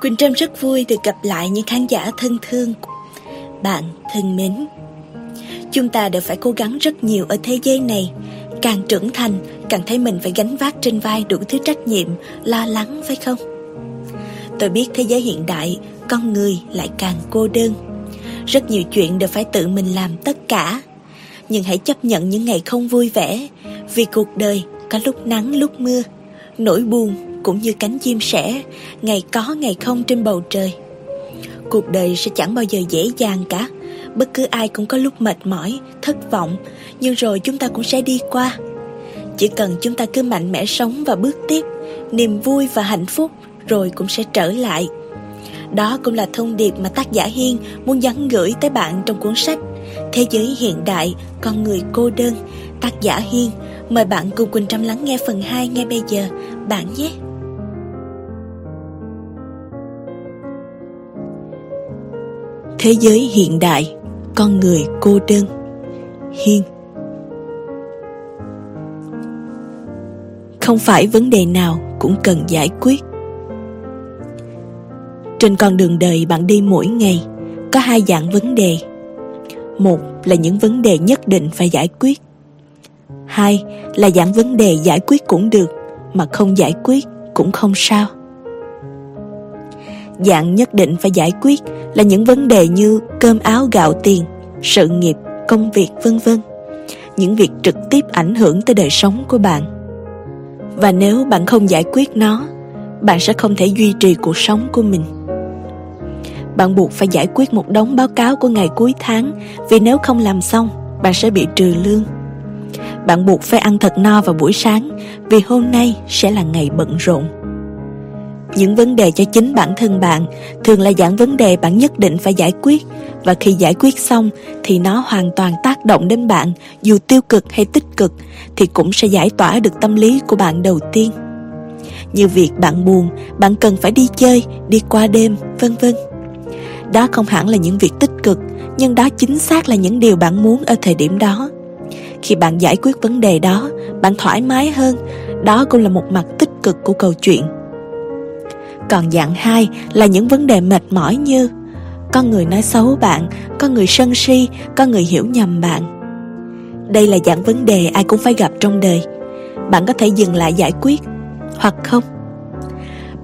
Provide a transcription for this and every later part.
Quỳnh Trâm rất vui được gặp lại những khán giả thân thương. Bạn thân mến, chúng ta đều phải cố gắng rất nhiều ở thế giới này. Càng trưởng thành, càng thấy mình phải gánh vác trên vai đủ thứ trách nhiệm, lo lắng, phải không? Tôi biết thế giới hiện đại, con người lại càng cô đơn. Rất nhiều chuyện đều phải tự mình làm tất cả. Nhưng hãy chấp nhận những ngày không vui vẻ, vì cuộc đời có lúc nắng lúc mưa, nỗi buồn cũng như cánh chim sẻ, ngày có ngày không trên bầu trời. Cuộc đời sẽ chẳng bao giờ dễ dàng cả. Bất cứ ai cũng có lúc mệt mỏi, thất vọng, nhưng rồi chúng ta cũng sẽ đi qua. Chỉ cần chúng ta cứ mạnh mẽ sống và bước tiếp, niềm vui và hạnh phúc rồi cũng sẽ trở lại. Đó cũng là thông điệp mà tác giả Hiên muốn nhắn gửi tới bạn trong cuốn sách Thế giới hiện đại, con người cô đơn, tác giả Hiên. Mời bạn cùng Quỳnh Trâm lắng nghe phần 2 ngay bây giờ, bạn nhé. Thế giới hiện đại, con người cô đơn, Hiên. Không phải vấn đề nào cũng cần giải quyết. Trên con đường đời bạn đi mỗi ngày, có hai dạng vấn đề. Một là những vấn đề nhất định phải giải quyết. Hai là dạng vấn đề giải quyết cũng được, mà không giải quyết cũng không sao. Dạng nhất định phải giải quyết là những vấn đề như cơm áo gạo tiền, sự nghiệp, công việc, v.v. Những việc trực tiếp ảnh hưởng tới đời sống của bạn. Và nếu bạn không giải quyết nó, bạn sẽ không thể duy trì cuộc sống của mình. Bạn buộc phải giải quyết một đống báo cáo của ngày cuối tháng, vì nếu không làm xong, bạn sẽ bị trừ lương. Bạn buộc phải ăn thật no vào buổi sáng, vì hôm nay sẽ là ngày bận rộn. Những vấn đề cho chính bản thân bạn thường là dạng vấn đề bạn nhất định phải giải quyết, và khi giải quyết xong thì nó hoàn toàn tác động đến bạn, dù tiêu cực hay tích cực, thì cũng sẽ giải tỏa được tâm lý của bạn đầu tiên. Như việc bạn buồn, bạn cần phải đi chơi, đi qua đêm, v.v. Đó không hẳn là những việc tích cực, nhưng đó chính xác là những điều bạn muốn ở thời điểm đó. Khi bạn giải quyết vấn đề đó, bạn thoải mái hơn, đó cũng là một mặt tích cực của câu chuyện. Còn dạng 2 là những vấn đề mệt mỏi như có người nói xấu bạn, có người sân si, có người hiểu nhầm bạn. Đây là dạng vấn đề ai cũng phải gặp trong đời. Bạn có thể dừng lại giải quyết, hoặc không.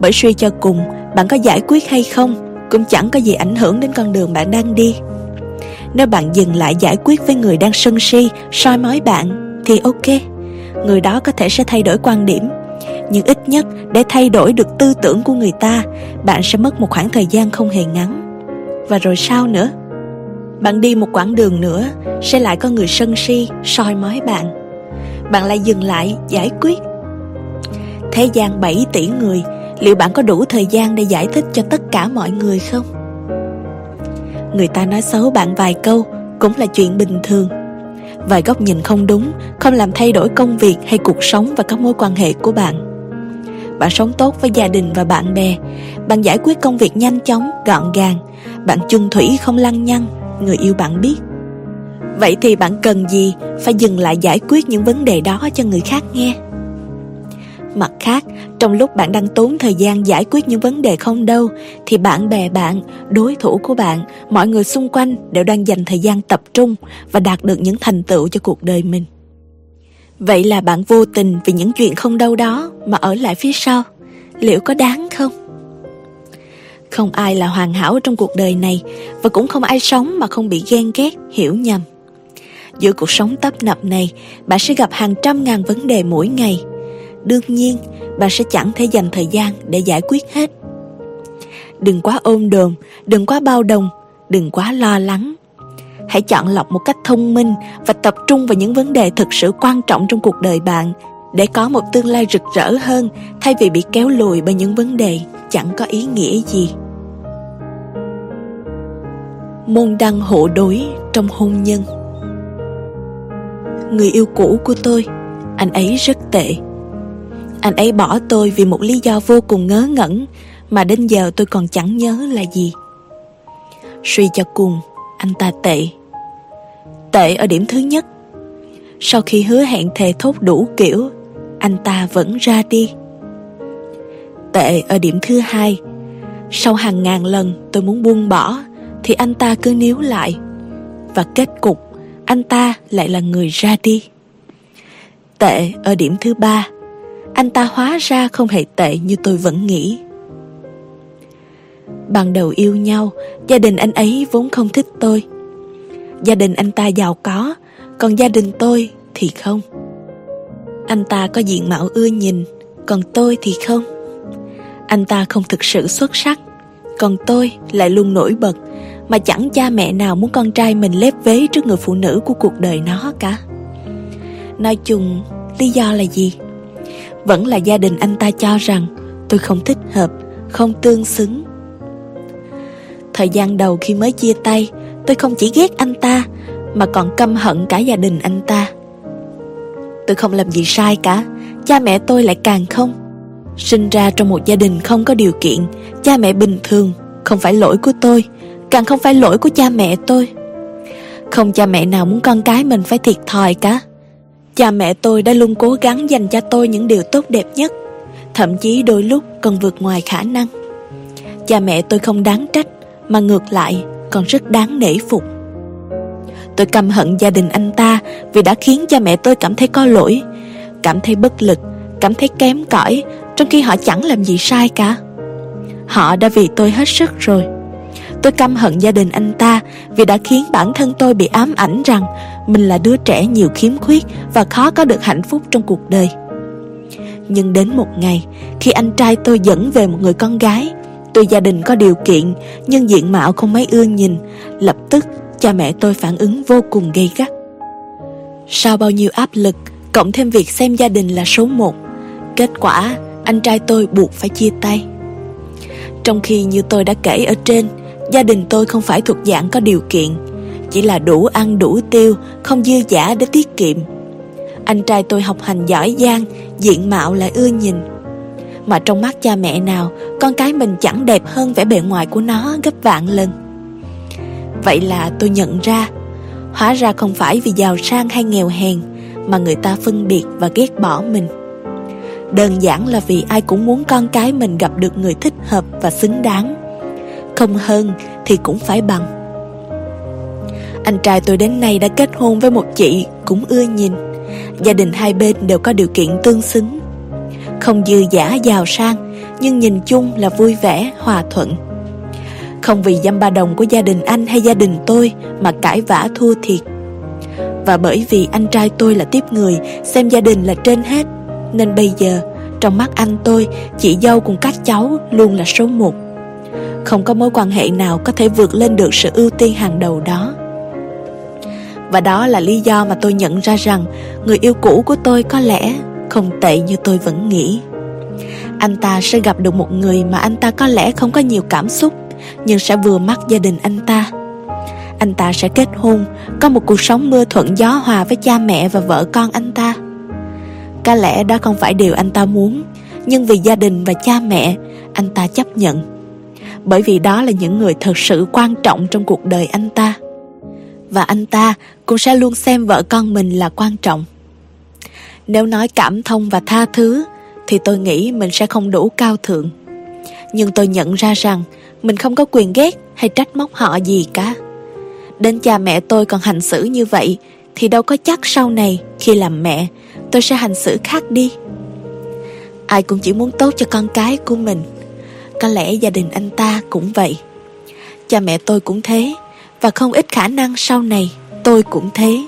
Bởi suy cho cùng, bạn có giải quyết hay không cũng chẳng có gì ảnh hưởng đến con đường bạn đang đi. Nếu bạn dừng lại giải quyết với người đang sân si, soi mói bạn, thì ok, người đó có thể sẽ thay đổi quan điểm. Nhưng ít nhất để thay đổi được tư tưởng của người ta, bạn sẽ mất một khoảng thời gian không hề ngắn. Và rồi sao nữa? Bạn đi một quãng đường nữa, sẽ lại có người sân si, soi mói bạn. Bạn lại dừng lại giải quyết. Thế gian 7 tỷ người, liệu bạn có đủ thời gian để giải thích cho tất cả mọi người không? Người ta nói xấu bạn vài câu cũng là chuyện bình thường. Vài góc nhìn không đúng không làm thay đổi công việc hay cuộc sống và các mối quan hệ của bạn. Bạn sống tốt với gia đình và bạn bè. Bạn giải quyết công việc nhanh chóng, gọn gàng. Bạn chung thủy không lăng nhăng, người yêu bạn biết. Vậy thì bạn cần gì phải dừng lại giải quyết những vấn đề đó cho người khác nghe? Mặt khác, trong lúc bạn đang tốn thời gian giải quyết những vấn đề không đâu, thì bạn bè bạn, đối thủ của bạn, mọi người xung quanh đều đang dành thời gian tập trung và đạt được những thành tựu cho cuộc đời mình. Vậy là bạn vô tình vì những chuyện không đâu đó mà ở lại phía sau. Liệu có đáng không? Không ai là hoàn hảo trong cuộc đời này, và cũng không ai sống mà không bị ghen ghét, hiểu nhầm. Giữa cuộc sống tấp nập này, bạn sẽ gặp hàng trăm ngàn vấn đề mỗi ngày. Đương nhiên, bạn sẽ chẳng thể dành thời gian để giải quyết hết. Đừng quá ôm đồm, đừng quá bao đồng, đừng quá lo lắng. Hãy chọn lọc một cách thông minh và tập trung vào những vấn đề thực sự quan trọng trong cuộc đời bạn, để có một tương lai rực rỡ hơn, thay vì bị kéo lùi bởi những vấn đề chẳng có ý nghĩa gì. Môn đăng hộ đối trong hôn nhân. Người yêu cũ của tôi, anh ấy rất tệ. Anh ấy bỏ tôi vì một lý do vô cùng ngớ ngẩn mà đến giờ tôi còn chẳng nhớ là gì. Suy cho cùng, anh ta tệ. Tệ ở điểm thứ nhất. Sau khi hứa hẹn thề thốt đủ kiểu, anh ta vẫn ra đi. Tệ ở điểm thứ hai. Sau hàng ngàn lần tôi muốn buông bỏ thì anh ta cứ níu lại, và kết cục anh ta lại là người ra đi. Tệ ở điểm thứ ba, anh ta hóa ra không hề tệ như tôi vẫn nghĩ. Ban đầu yêu nhau, gia đình anh ấy vốn không thích tôi. Gia đình anh ta giàu có, còn gia đình tôi thì không. Anh ta có diện mạo ưa nhìn, còn tôi thì không. Anh ta không thực sự xuất sắc, còn tôi lại luôn nổi bật, mà chẳng cha mẹ nào muốn con trai mình lép vế trước người phụ nữ của cuộc đời nó cả. Nói chung, lý do là gì? Vẫn là gia đình anh ta cho rằng tôi không thích hợp, không tương xứng. Thời gian đầu khi mới chia tay, tôi không chỉ ghét anh ta mà còn căm hận cả gia đình anh ta. Tôi không làm gì sai cả, cha mẹ tôi lại càng không. Sinh ra trong một gia đình không có điều kiện, cha mẹ bình thường, không phải lỗi của tôi, càng không phải lỗi của cha mẹ tôi. Không cha mẹ nào muốn con cái mình phải thiệt thòi cả. Cha mẹ tôi đã luôn cố gắng dành cho tôi những điều tốt đẹp nhất, thậm chí đôi lúc còn vượt ngoài khả năng. Cha mẹ tôi không đáng trách, mà ngược lại còn rất đáng nể phục. Tôi căm hận gia đình anh ta vì đã khiến cha mẹ tôi cảm thấy có lỗi, cảm thấy bất lực, cảm thấy kém cỏi, trong khi họ chẳng làm gì sai cả. Họ đã vì tôi hết sức rồi. Tôi căm hận gia đình anh ta vì đã khiến bản thân tôi bị ám ảnh rằng mình là đứa trẻ nhiều khiếm khuyết và khó có được hạnh phúc trong cuộc đời. Nhưng đến một ngày, khi anh trai tôi dẫn về một người con gái, tuy gia đình có điều kiện nhưng diện mạo không mấy ưa nhìn, lập tức cha mẹ tôi phản ứng vô cùng gay gắt. Sau bao nhiêu áp lực, cộng thêm việc xem gia đình là số một, kết quả anh trai tôi buộc phải chia tay. Trong khi như tôi đã kể ở trên, gia đình tôi không phải thuộc dạng có điều kiện, chỉ là đủ ăn đủ tiêu, không dư dả để tiết kiệm. Anh trai tôi học hành giỏi giang, diện mạo lại ưa nhìn, mà trong mắt cha mẹ nào, con cái mình chẳng đẹp hơn vẻ bề ngoài của nó gấp vạn lần. Vậy là tôi nhận ra, hóa ra không phải vì giàu sang hay nghèo hèn mà người ta phân biệt và ghét bỏ mình. Đơn giản là vì ai cũng muốn con cái mình gặp được người thích hợp và xứng đáng, không hơn thì cũng phải bằng. Anh trai tôi đến nay đã kết hôn với một chị cũng ưa nhìn. Gia đình hai bên đều có điều kiện tương xứng, không dư dả giàu sang, nhưng nhìn chung là vui vẻ, hòa thuận. Không vì dăm ba đồng của gia đình anh hay gia đình tôi mà cãi vã thua thiệt. Và bởi vì anh trai tôi là tiếp người, xem gia đình là trên hết, nên bây giờ, trong mắt anh tôi, chị dâu cùng các cháu luôn là số một. Không có mối quan hệ nào có thể vượt lên được sự ưu tiên hàng đầu đó. Và đó là lý do mà tôi nhận ra rằng người yêu cũ của tôi có lẽ không tệ như tôi vẫn nghĩ. Anh ta sẽ gặp được một người mà anh ta có lẽ không có nhiều cảm xúc, nhưng sẽ vừa mắt gia đình anh ta. Anh ta sẽ kết hôn, có một cuộc sống mưa thuận gió hòa với cha mẹ và vợ con anh ta. Có lẽ đó không phải điều anh ta muốn, nhưng vì gia đình và cha mẹ, anh ta chấp nhận, bởi vì đó là những người thật sự quan trọng trong cuộc đời anh ta. Và anh ta cũng sẽ luôn xem vợ con mình là quan trọng. Nếu nói cảm thông và tha thứ thì tôi nghĩ mình sẽ không đủ cao thượng. Nhưng tôi nhận ra rằng mình không có quyền ghét hay trách móc họ gì cả. Đến cha mẹ tôi còn hành xử như vậy thì đâu có chắc sau này khi làm mẹ tôi sẽ hành xử khác đi. Ai cũng chỉ muốn tốt cho con cái của mình. Có lẽ gia đình anh ta cũng vậy, cha mẹ tôi cũng thế, và không ít khả năng sau này tôi cũng thế.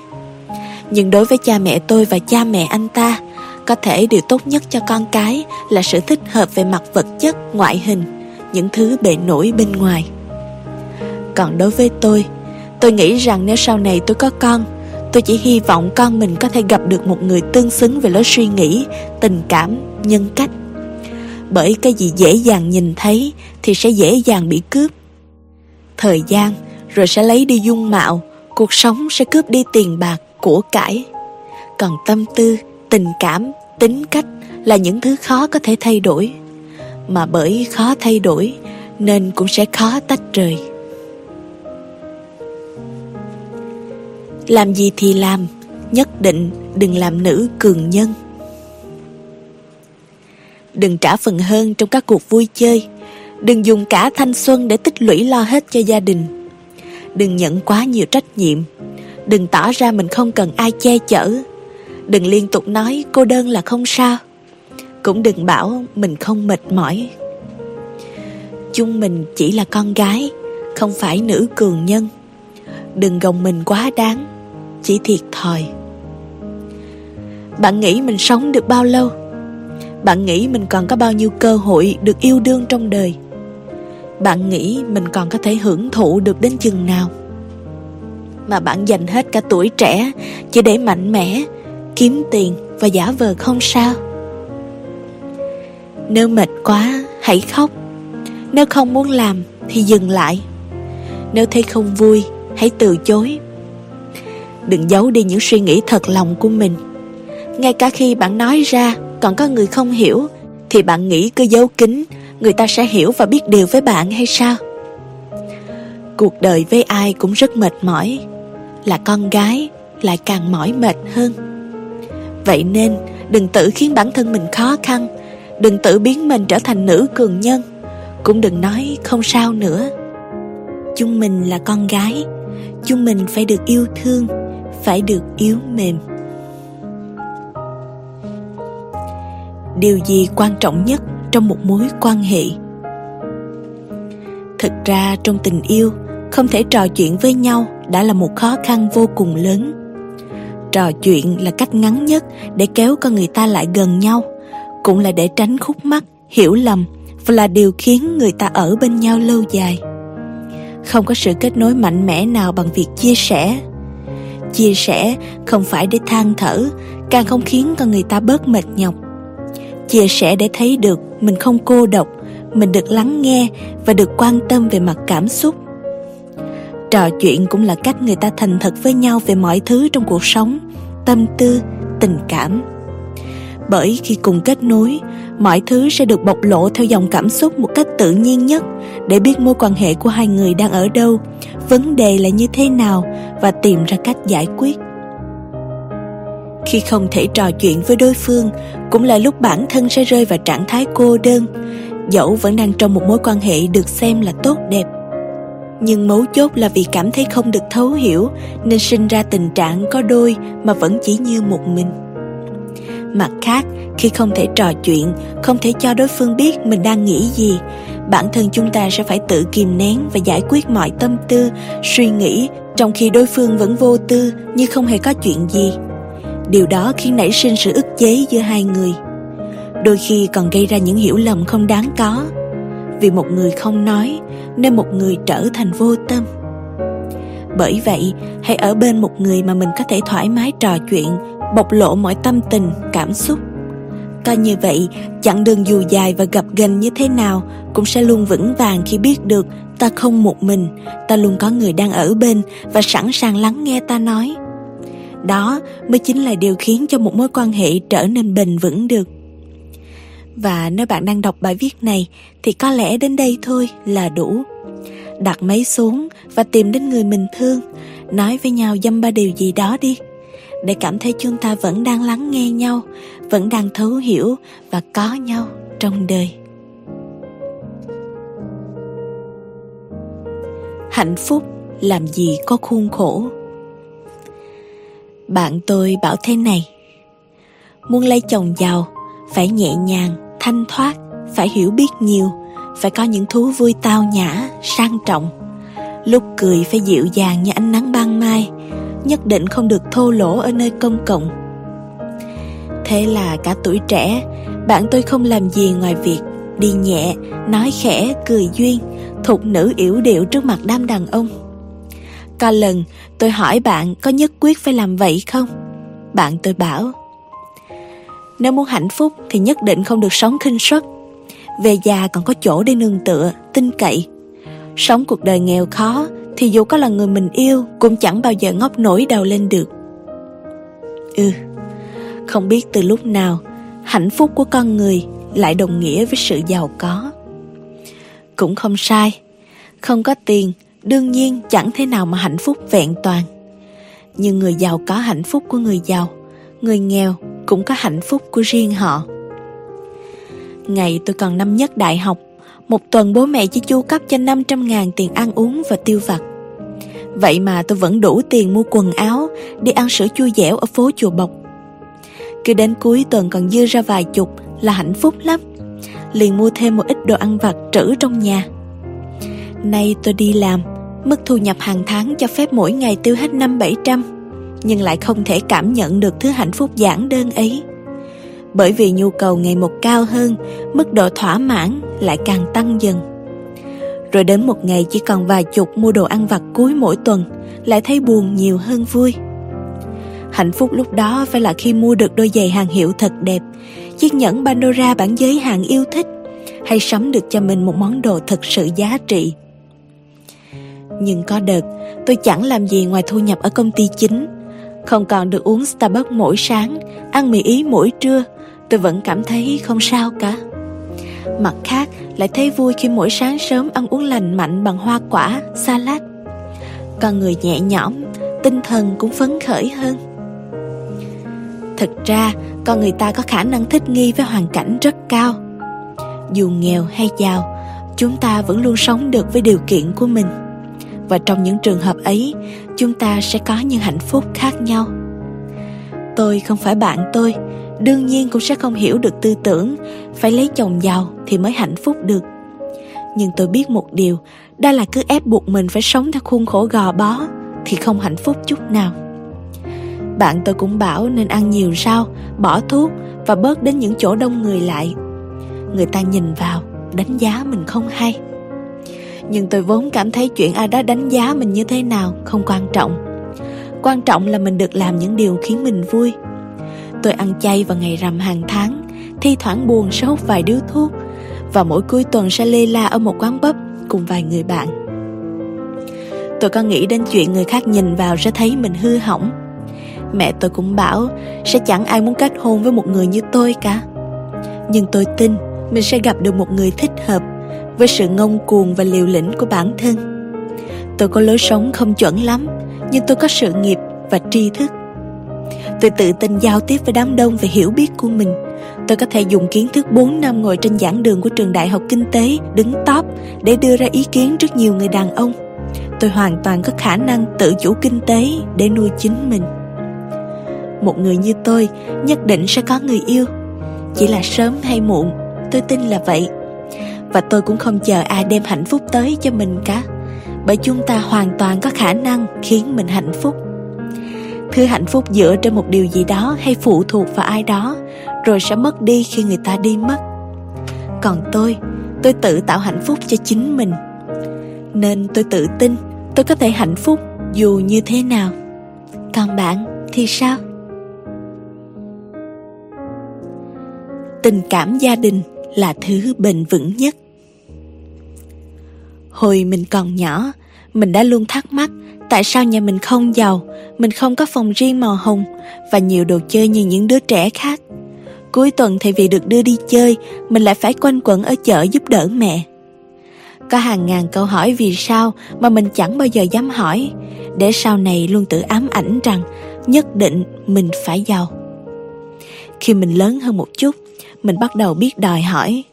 Nhưng đối với cha mẹ tôi và cha mẹ anh ta, có thể điều tốt nhất cho con cái là sự thích hợp về mặt vật chất, ngoại hình, những thứ bề nổi bên ngoài. Còn đối với tôi nghĩ rằng nếu sau này tôi có con, tôi chỉ hy vọng con mình có thể gặp được một người tương xứng về lối suy nghĩ, tình cảm, nhân cách. Bởi cái gì dễ dàng nhìn thấy thì sẽ dễ dàng bị cướp. Thời gian rồi sẽ lấy đi dung mạo, cuộc sống sẽ cướp đi tiền bạc, của cải. Còn tâm tư, tình cảm, tính cách là những thứ khó có thể thay đổi. Mà bởi khó thay đổi nên cũng sẽ khó tách rời. Làm gì thì làm, nhất định đừng làm nữ cường nhân. Đừng trả phần hơn trong các cuộc vui chơi. Đừng dùng cả thanh xuân để tích lũy lo hết cho gia đình. Đừng nhận quá nhiều trách nhiệm. Đừng tỏ ra mình không cần ai che chở. Đừng liên tục nói cô đơn là không sao. Cũng đừng bảo mình không mệt mỏi. Chung mình chỉ là con gái, không phải nữ cường nhân. Đừng gồng mình quá đáng, chỉ thiệt thòi. Bạn nghĩ mình sống được bao lâu? Bạn nghĩ mình còn có bao nhiêu cơ hội được yêu đương trong đời? Bạn nghĩ mình còn có thể hưởng thụ được đến chừng nào? Mà bạn dành hết cả tuổi trẻ chỉ để mạnh mẽ, kiếm tiền và giả vờ không sao. Nếu mệt quá, hãy khóc. Nếu không muốn làm thì dừng lại. Nếu thấy không vui, hãy từ chối. Đừng giấu đi những suy nghĩ thật lòng của mình. Ngay cả khi bạn nói ra còn có người không hiểu, thì bạn nghĩ cứ giấu kín người ta sẽ hiểu và biết điều với bạn hay sao? Cuộc đời với ai cũng rất mệt mỏi, là con gái lại càng mỏi mệt hơn. Vậy nên đừng tự khiến bản thân mình khó khăn. Đừng tự biến mình trở thành nữ cường nhân. Cũng đừng nói không sao nữa. Chúng mình là con gái, chúng mình phải được yêu thương, phải được yếu mềm. Điều gì quan trọng nhất trong một mối quan hệ? Thực ra trong tình yêu, không thể trò chuyện với nhau đã là một khó khăn vô cùng lớn. Trò chuyện là cách ngắn nhất để kéo con người ta lại gần nhau, cũng là để tránh khúc mắc, hiểu lầm, và là điều khiến người ta ở bên nhau lâu dài. Không có sự kết nối mạnh mẽ nào bằng việc chia sẻ. Chia sẻ không phải để than thở, càng không khiến con người ta bớt mệt nhọc. Chia sẻ để thấy được mình không cô độc, mình được lắng nghe và được quan tâm về mặt cảm xúc. Trò chuyện cũng là cách người ta thành thật với nhau về mọi thứ trong cuộc sống, tâm tư, tình cảm. Bởi khi cùng kết nối, mọi thứ sẽ được bộc lộ theo dòng cảm xúc một cách tự nhiên nhất, để biết mối quan hệ của hai người đang ở đâu, vấn đề là như thế nào và tìm ra cách giải quyết. Khi không thể trò chuyện với đối phương, cũng là lúc bản thân sẽ rơi vào trạng thái cô đơn, dẫu vẫn đang trong một mối quan hệ được xem là tốt đẹp. Nhưng mấu chốt là vì cảm thấy không được thấu hiểu, nên sinh ra tình trạng có đôi mà vẫn chỉ như một mình. Mặt khác, khi không thể trò chuyện, không thể cho đối phương biết mình đang nghĩ gì, bản thân chúng ta sẽ phải tự kìm nén và giải quyết mọi tâm tư, suy nghĩ, trong khi đối phương vẫn vô tư như không hề có chuyện gì. Điều đó khiến nảy sinh sự ức chế giữa hai người. Đôi khi còn gây ra những hiểu lầm không đáng có. Vì một người không nói nên một người trở thành vô tâm. Bởi vậy, hãy ở bên một người mà mình có thể thoải mái trò chuyện, bộc lộ mọi tâm tình, cảm xúc. Coi như vậy, chặng đường dù dài và gập ghềnh như thế nào cũng sẽ luôn vững vàng khi biết được ta không một mình, ta luôn có người đang ở bên và sẵn sàng lắng nghe ta nói. Đó mới chính là điều khiến cho một mối quan hệ trở nên bền vững được. Và nếu bạn đang đọc bài viết này thì có lẽ đến đây thôi là đủ. Đặt máy xuống và tìm đến người mình thương, nói với nhau dăm ba điều gì đó đi, để cảm thấy chúng ta vẫn đang lắng nghe nhau, vẫn đang thấu hiểu và có nhau trong đời. Hạnh phúc làm gì có khuôn khổ. Bạn tôi bảo thế này: muốn lấy chồng giàu, phải nhẹ nhàng, thanh thoát, phải hiểu biết nhiều, phải có những thú vui tao nhã, sang trọng. Lúc cười phải dịu dàng như ánh nắng ban mai, nhất định không được thô lỗ ở nơi công cộng. Thế là cả tuổi trẻ, bạn tôi không làm gì ngoài việc đi nhẹ, nói khẽ, cười duyên, thục nữ yểu điệu trước mặt đám đàn ông. Có lần tôi hỏi bạn có nhất quyết phải làm vậy không? Bạn tôi bảo: nếu muốn hạnh phúc thì nhất định không được sống khinh suất. Về già còn có chỗ để nương tựa, tin cậy. Sống cuộc đời nghèo khó thì dù có là người mình yêu cũng chẳng bao giờ ngóc nổi đầu lên được. Không biết từ lúc nào, hạnh phúc của con người lại đồng nghĩa với sự giàu có. Cũng không sai, không có tiền đương nhiên chẳng thế nào mà hạnh phúc vẹn toàn. Nhưng người giàu có hạnh phúc của người giàu, người nghèo cũng có hạnh phúc của riêng họ. Ngày tôi còn năm nhất đại học, một tuần bố mẹ chỉ chu cấp cho 500.000 tiền ăn uống và tiêu vặt. Vậy mà tôi vẫn đủ tiền mua quần áo, đi ăn sữa chua dẻo ở phố Chùa Bộc. Cứ đến cuối tuần còn dư ra vài chục là hạnh phúc lắm, liền mua thêm một ít đồ ăn vặt trữ trong nhà. Nay tôi đi làm, mức thu nhập hàng tháng cho phép mỗi ngày tiêu hết 500-700, nhưng lại không thể cảm nhận được thứ hạnh phúc giản đơn ấy. Bởi vì nhu cầu ngày một cao hơn, mức độ thỏa mãn lại càng tăng dần. Rồi đến một ngày chỉ còn vài chục mua đồ ăn vặt cuối mỗi tuần, lại thấy buồn nhiều hơn vui. Hạnh phúc lúc đó phải là khi mua được đôi giày hàng hiệu thật đẹp, chiếc nhẫn Pandora bản giới hàng yêu thích, hay sắm được cho mình một món đồ thật sự giá trị. Nhưng có đợt, tôi chẳng làm gì ngoài thu nhập ở công ty chính. Không còn được uống Starbucks mỗi sáng, ăn mì Ý mỗi trưa, tôi vẫn cảm thấy không sao cả. Mặt khác, lại thấy vui khi mỗi sáng sớm ăn uống lành mạnh bằng hoa quả, salad. Con người nhẹ nhõm, tinh thần cũng phấn khởi hơn. Thực ra, con người ta có khả năng thích nghi với hoàn cảnh rất cao. Dù nghèo hay giàu, chúng ta vẫn luôn sống được với điều kiện của mình. Và trong những trường hợp ấy, chúng ta sẽ có những hạnh phúc khác nhau. Tôi không phải bạn tôi, đương nhiên cũng sẽ không hiểu được tư tưởng phải lấy chồng giàu thì mới hạnh phúc được. Nhưng tôi biết một điều, đó là cứ ép buộc mình phải sống theo khuôn khổ gò bó thì không hạnh phúc chút nào. Bạn tôi cũng bảo nên ăn nhiều rau, bỏ thuốc và bớt đến những chỗ đông người lại. Người ta nhìn vào, đánh giá mình không hay. Nhưng tôi vốn cảm thấy chuyện ai đó đánh giá mình như thế nào không quan trọng. Quan trọng là mình được làm những điều khiến mình vui. Tôi ăn chay vào ngày rằm hàng tháng, thi thoảng buồn sẽ hút vài điếu thuốc, và mỗi cuối tuần sẽ lê la ở một quán pub cùng vài người bạn. Tôi có nghĩ đến chuyện người khác nhìn vào sẽ thấy mình hư hỏng. Mẹ tôi cũng bảo sẽ chẳng ai muốn kết hôn với một người như tôi cả. Nhưng tôi tin mình sẽ gặp được một người thích hợp với sự ngông cuồng và liều lĩnh của bản thân. Tôi có lối sống không chuẩn lắm, nhưng tôi có sự nghiệp và tri thức. Tôi tự tin giao tiếp với đám đông về hiểu biết của mình. Tôi có thể dùng kiến thức 4 năm ngồi trên giảng đường của trường đại học kinh tế đứng top để đưa ra ý kiến trước nhiều người đàn ông. Tôi hoàn toàn có khả năng tự chủ kinh tế để nuôi chính mình. Một người như tôi nhất định sẽ có người yêu, chỉ là sớm hay muộn, tôi tin là vậy. Và tôi cũng không chờ ai đem hạnh phúc tới cho mình cả, bởi chúng ta hoàn toàn có khả năng khiến mình hạnh phúc. Thứ hạnh phúc dựa trên một điều gì đó hay phụ thuộc vào ai đó, rồi sẽ mất đi khi người ta đi mất. Còn tôi tự tạo hạnh phúc cho chính mình. Nên tôi tự tin tôi có thể hạnh phúc dù như thế nào. Còn bạn thì sao? Tình cảm gia đình là thứ bền vững nhất. Hồi mình còn nhỏ, mình đã luôn thắc mắc tại sao nhà mình không giàu, mình không có phòng riêng màu hồng và nhiều đồ chơi như những đứa trẻ khác. Cuối tuần thay vì được đưa đi chơi, mình lại phải quanh quẩn ở chợ giúp đỡ mẹ. Có hàng ngàn câu hỏi vì sao mà mình chẳng bao giờ dám hỏi, để sau này luôn tự ám ảnh rằng nhất định mình phải giàu. Khi mình lớn hơn một chút, mình bắt đầu biết đòi hỏi.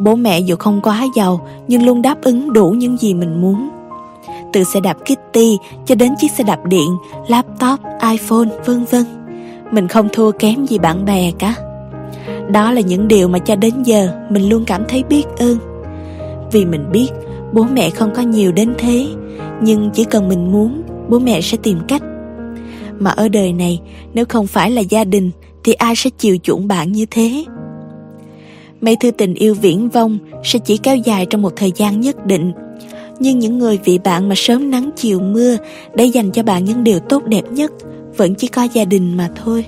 Bố mẹ dù không quá giàu nhưng luôn đáp ứng đủ những gì mình muốn. Từ xe đạp Kitty cho đến chiếc xe đạp điện, laptop, iPhone, vân vân. Mình không thua kém gì bạn bè cả. Đó là những điều mà cho đến giờ mình luôn cảm thấy biết ơn. Vì mình biết bố mẹ không có nhiều đến thế, nhưng chỉ cần mình muốn, bố mẹ sẽ tìm cách. Mà ở đời này, nếu không phải là gia đình thì ai sẽ chiều chuộng bạn như thế? Mấy thứ tình yêu viễn vông sẽ chỉ kéo dài trong một thời gian nhất định. Nhưng những người vì bạn mà sớm nắng chiều mưa để dành cho bạn những điều tốt đẹp nhất vẫn chỉ có gia đình mà thôi.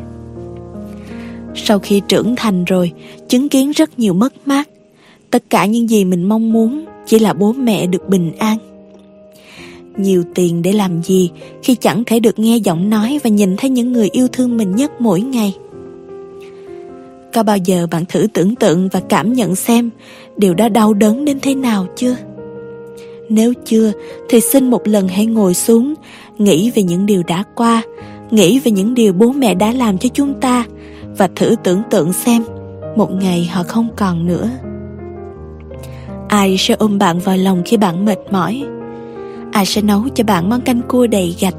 Sau khi trưởng thành rồi, chứng kiến rất nhiều mất mát. Tất cả những gì mình mong muốn chỉ là bố mẹ được bình an. Nhiều tiền để làm gì khi chẳng thể được nghe giọng nói và nhìn thấy những người yêu thương mình nhất mỗi ngày? Có bao giờ bạn thử tưởng tượng và cảm nhận xem điều đó đau đớn đến thế nào chưa? Nếu chưa thì xin một lần hãy ngồi xuống, nghĩ về những điều đã qua, nghĩ về những điều bố mẹ đã làm cho chúng ta, và thử tưởng tượng xem một ngày họ không còn nữa. Ai sẽ ôm bạn vào lòng khi bạn mệt mỏi? Ai sẽ nấu cho bạn món canh cua đầy gạch?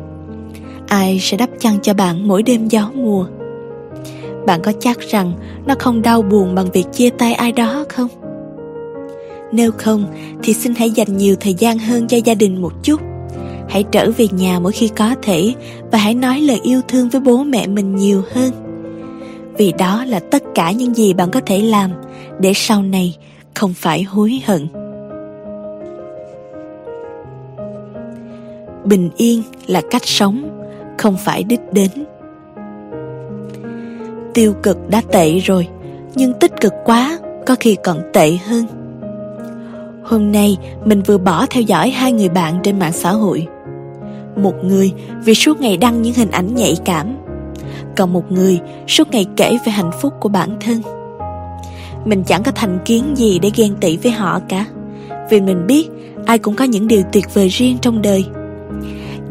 Ai sẽ đắp chăn cho bạn mỗi đêm gió mùa? Bạn có chắc rằng nó không đau buồn bằng việc chia tay ai đó không? Nếu không, thì xin hãy dành nhiều thời gian hơn cho gia đình một chút. Hãy trở về nhà mỗi khi có thể và hãy nói lời yêu thương với bố mẹ mình nhiều hơn. Vì đó là tất cả những gì bạn có thể làm để sau này không phải hối hận. Bình yên là cách sống, không phải đích đến. Tiêu cực đã tệ rồi, nhưng tích cực quá có khi còn tệ hơn. Hôm nay mình vừa bỏ theo dõi hai người bạn trên mạng xã hội. Một người vì suốt ngày đăng những hình ảnh nhạy cảm, còn một người suốt ngày kể về hạnh phúc của bản thân. Mình chẳng có thành kiến gì để ghen tị với họ cả, vì mình biết ai cũng có những điều tuyệt vời riêng trong đời.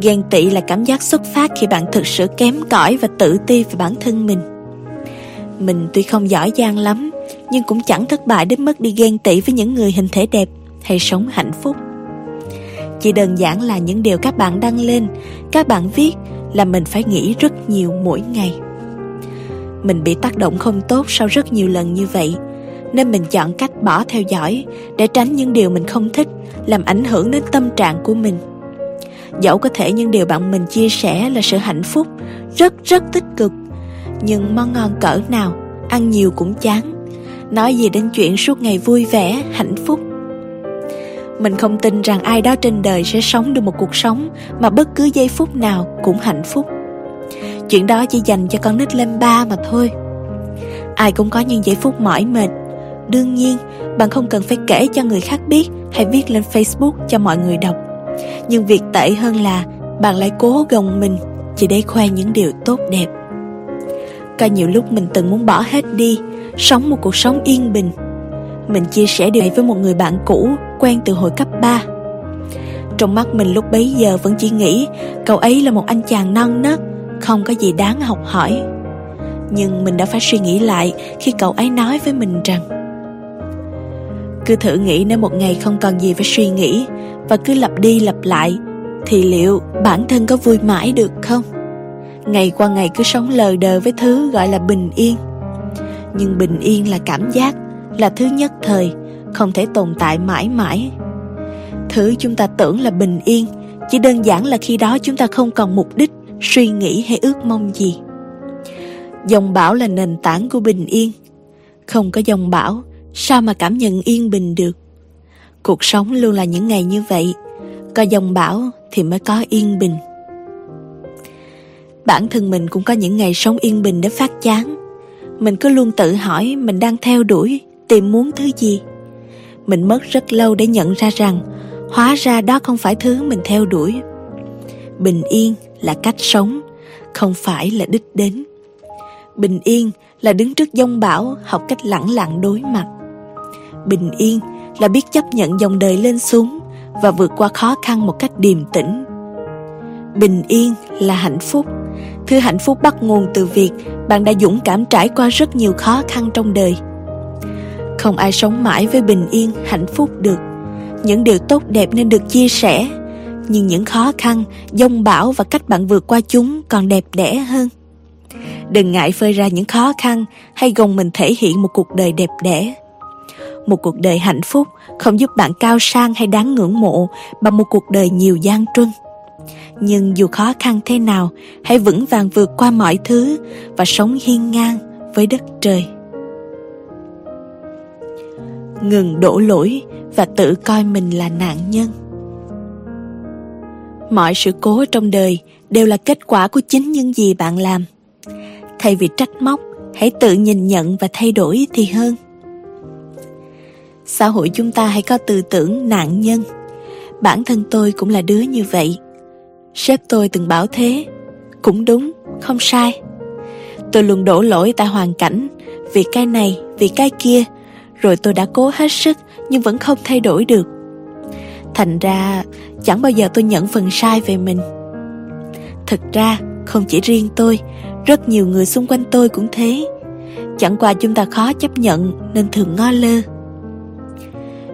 Ghen tị là cảm giác xuất phát khi bạn thực sự kém cỏi và tự ti về bản thân mình. Mình tuy không giỏi giang lắm, nhưng cũng chẳng thất bại đến mức đi ghen tị với những người hình thể đẹp hay sống hạnh phúc. Chỉ đơn giản là những điều các bạn đăng lên, các bạn viết là mình phải nghĩ rất nhiều mỗi ngày. Mình bị tác động không tốt sau rất nhiều lần như vậy, nên mình chọn cách bỏ theo dõi để tránh những điều mình không thích làm ảnh hưởng đến tâm trạng của mình. Dẫu có thể những điều bạn mình chia sẻ là sự hạnh phúc, rất tích cực, nhưng món ngon cỡ nào, ăn nhiều cũng chán. Nói gì đến chuyện suốt ngày vui vẻ, hạnh phúc. Mình không tin rằng ai đó trên đời sẽ sống được một cuộc sống mà bất cứ giây phút nào cũng hạnh phúc. Chuyện đó chỉ dành cho con nít lên 3 mà thôi. Ai cũng có những giây phút mỏi mệt. Đương nhiên, bạn không cần phải kể cho người khác biết hay viết lên Facebook cho mọi người đọc. Nhưng việc tệ hơn là bạn lại cố gồng mình chỉ để khoe những điều tốt đẹp. Có nhiều lúc mình từng muốn bỏ hết đi, sống một cuộc sống yên bình. Mình chia sẻ điều này với một người bạn cũ, quen từ hồi cấp 3. Trong mắt mình lúc bấy giờ vẫn chỉ nghĩ cậu ấy là một anh chàng non nớt, không có gì đáng học hỏi. Nhưng mình đã phải suy nghĩ lại khi cậu ấy nói với mình rằng cứ thử nghĩ nếu một ngày không còn gì phải suy nghĩ và cứ lặp đi lặp lại, thì liệu bản thân có vui mãi được không? Ngày qua ngày cứ sống lờ đờ với thứ gọi là bình yên. Nhưng bình yên là cảm giác, là thứ nhất thời, không thể tồn tại mãi mãi. Thứ chúng ta tưởng là bình yên chỉ đơn giản là khi đó chúng ta không còn mục đích, suy nghĩ hay ước mong gì. Dòng bão là nền tảng của bình yên. Không có dòng bão, sao mà cảm nhận yên bình được? Cuộc sống luôn là những ngày như vậy. Có dòng bão thì mới có yên bình. Bản thân mình cũng có những ngày sống yên bình đến phát chán. Mình cứ luôn tự hỏi mình đang theo đuổi, tìm muốn thứ gì. Mình mất rất lâu để nhận ra rằng hóa ra đó không phải thứ mình theo đuổi. Bình yên là cách sống, không phải là đích đến. Bình yên là đứng trước dông bão, học cách lẳng lặng đối mặt. Bình yên là biết chấp nhận dòng đời lên xuống và vượt qua khó khăn một cách điềm tĩnh. Bình yên là hạnh phúc. Thứ hạnh phúc bắt nguồn từ việc bạn đã dũng cảm trải qua rất nhiều khó khăn trong đời. Không ai sống mãi với bình yên, hạnh phúc được. Những điều tốt đẹp nên được chia sẻ, nhưng những khó khăn, dông bão và cách bạn vượt qua chúng còn đẹp đẽ hơn. Đừng ngại phơi ra những khó khăn hay gồng mình thể hiện một cuộc đời đẹp đẽ. Một cuộc đời hạnh phúc không giúp bạn cao sang hay đáng ngưỡng mộ bằng một cuộc đời nhiều gian truân. Nhưng dù khó khăn thế nào, hãy vững vàng vượt qua mọi thứ và sống hiên ngang với đất trời. Ngừng đổ lỗi và tự coi mình là nạn nhân. Mọi sự cố trong đời đều là kết quả của chính những gì bạn làm. Thay vì trách móc, hãy tự nhìn nhận và thay đổi thì hơn. Xã hội chúng ta hay có tư tưởng nạn nhân. Bản thân tôi cũng là đứa như vậy. Sếp tôi từng bảo thế. Cũng đúng, không sai. Tôi luôn đổ lỗi tại hoàn cảnh, vì cái này, vì cái kia. Rồi tôi đã cố hết sức nhưng vẫn không thay đổi được. Thành ra chẳng bao giờ tôi nhận phần sai về mình. Thực ra không chỉ riêng tôi, rất nhiều người xung quanh tôi cũng thế. Chẳng qua chúng ta khó chấp nhận nên thường ngó lơ.